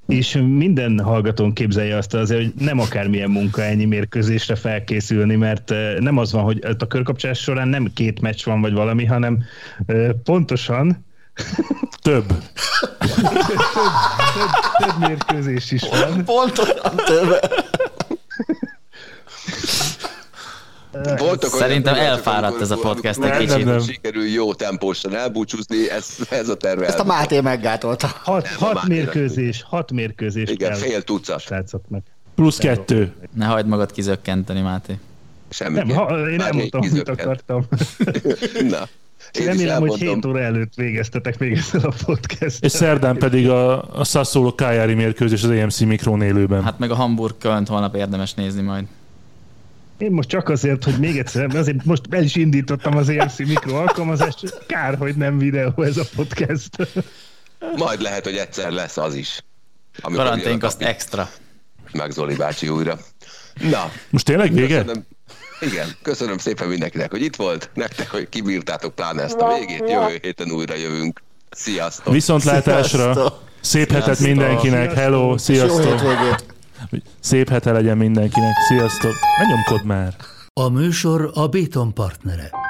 És minden hallgatón képzelje azt azért, hogy nem akármilyen munka ennyi mérkőzésre felkészülni, mert nem az van, hogy a körkapcsolás során nem két meccs van, vagy valami, hanem pontosan több. több, több, több mérkőzés is van. Pontosan több. Voltak, szerintem elfáradt ez a podcast egy kicsit. Nem, nem. Sikerül jó tempósan elbúcsúzni, ez, ez a terve. Ezt a Máté meggátolta. Hat, hat Máté mérkőzés, hat mérkőzés. Igen, fél tucat. Plusz kettő. Ne hagyd magad kizökkenteni, Máté. Semmi. Nem, ha, én nem mondtam, mit akartam. Na. Én remélem, hogy hét óra előtt végeztetek még ezzel a podcast. És szerdán pedig a, a Sassuolo Cagliari mérkőzés az á em cé Mikrón élőben. Hát meg a Hamburg-Kölnt holnap érdemes nézni majd. Én most csak azért, hogy még egyszer, azért most el is indítottam az á em cé Mikro alkalmazást, kár, hogy nem videó ez a podcast. Majd lehet, hogy egyszer lesz az is. Karanténk azt extra. Meg Zoli bácsi újra. Na. Most tényleg vége? Köszönöm. Igen, köszönöm szépen mindenkinek, hogy itt volt, nektek, hogy kibírtátok pláne ezt a végét, jövő héten újra jövünk. Sziasztok! Viszontlátásra! Sziasztok. Szép hetet sziasztok. Mindenkinek, sziasztok. Hello, sziasztok! Szép hete legyen mindenkinek, sziasztok! Ne nyomkod már! A műsor a Béton partnere.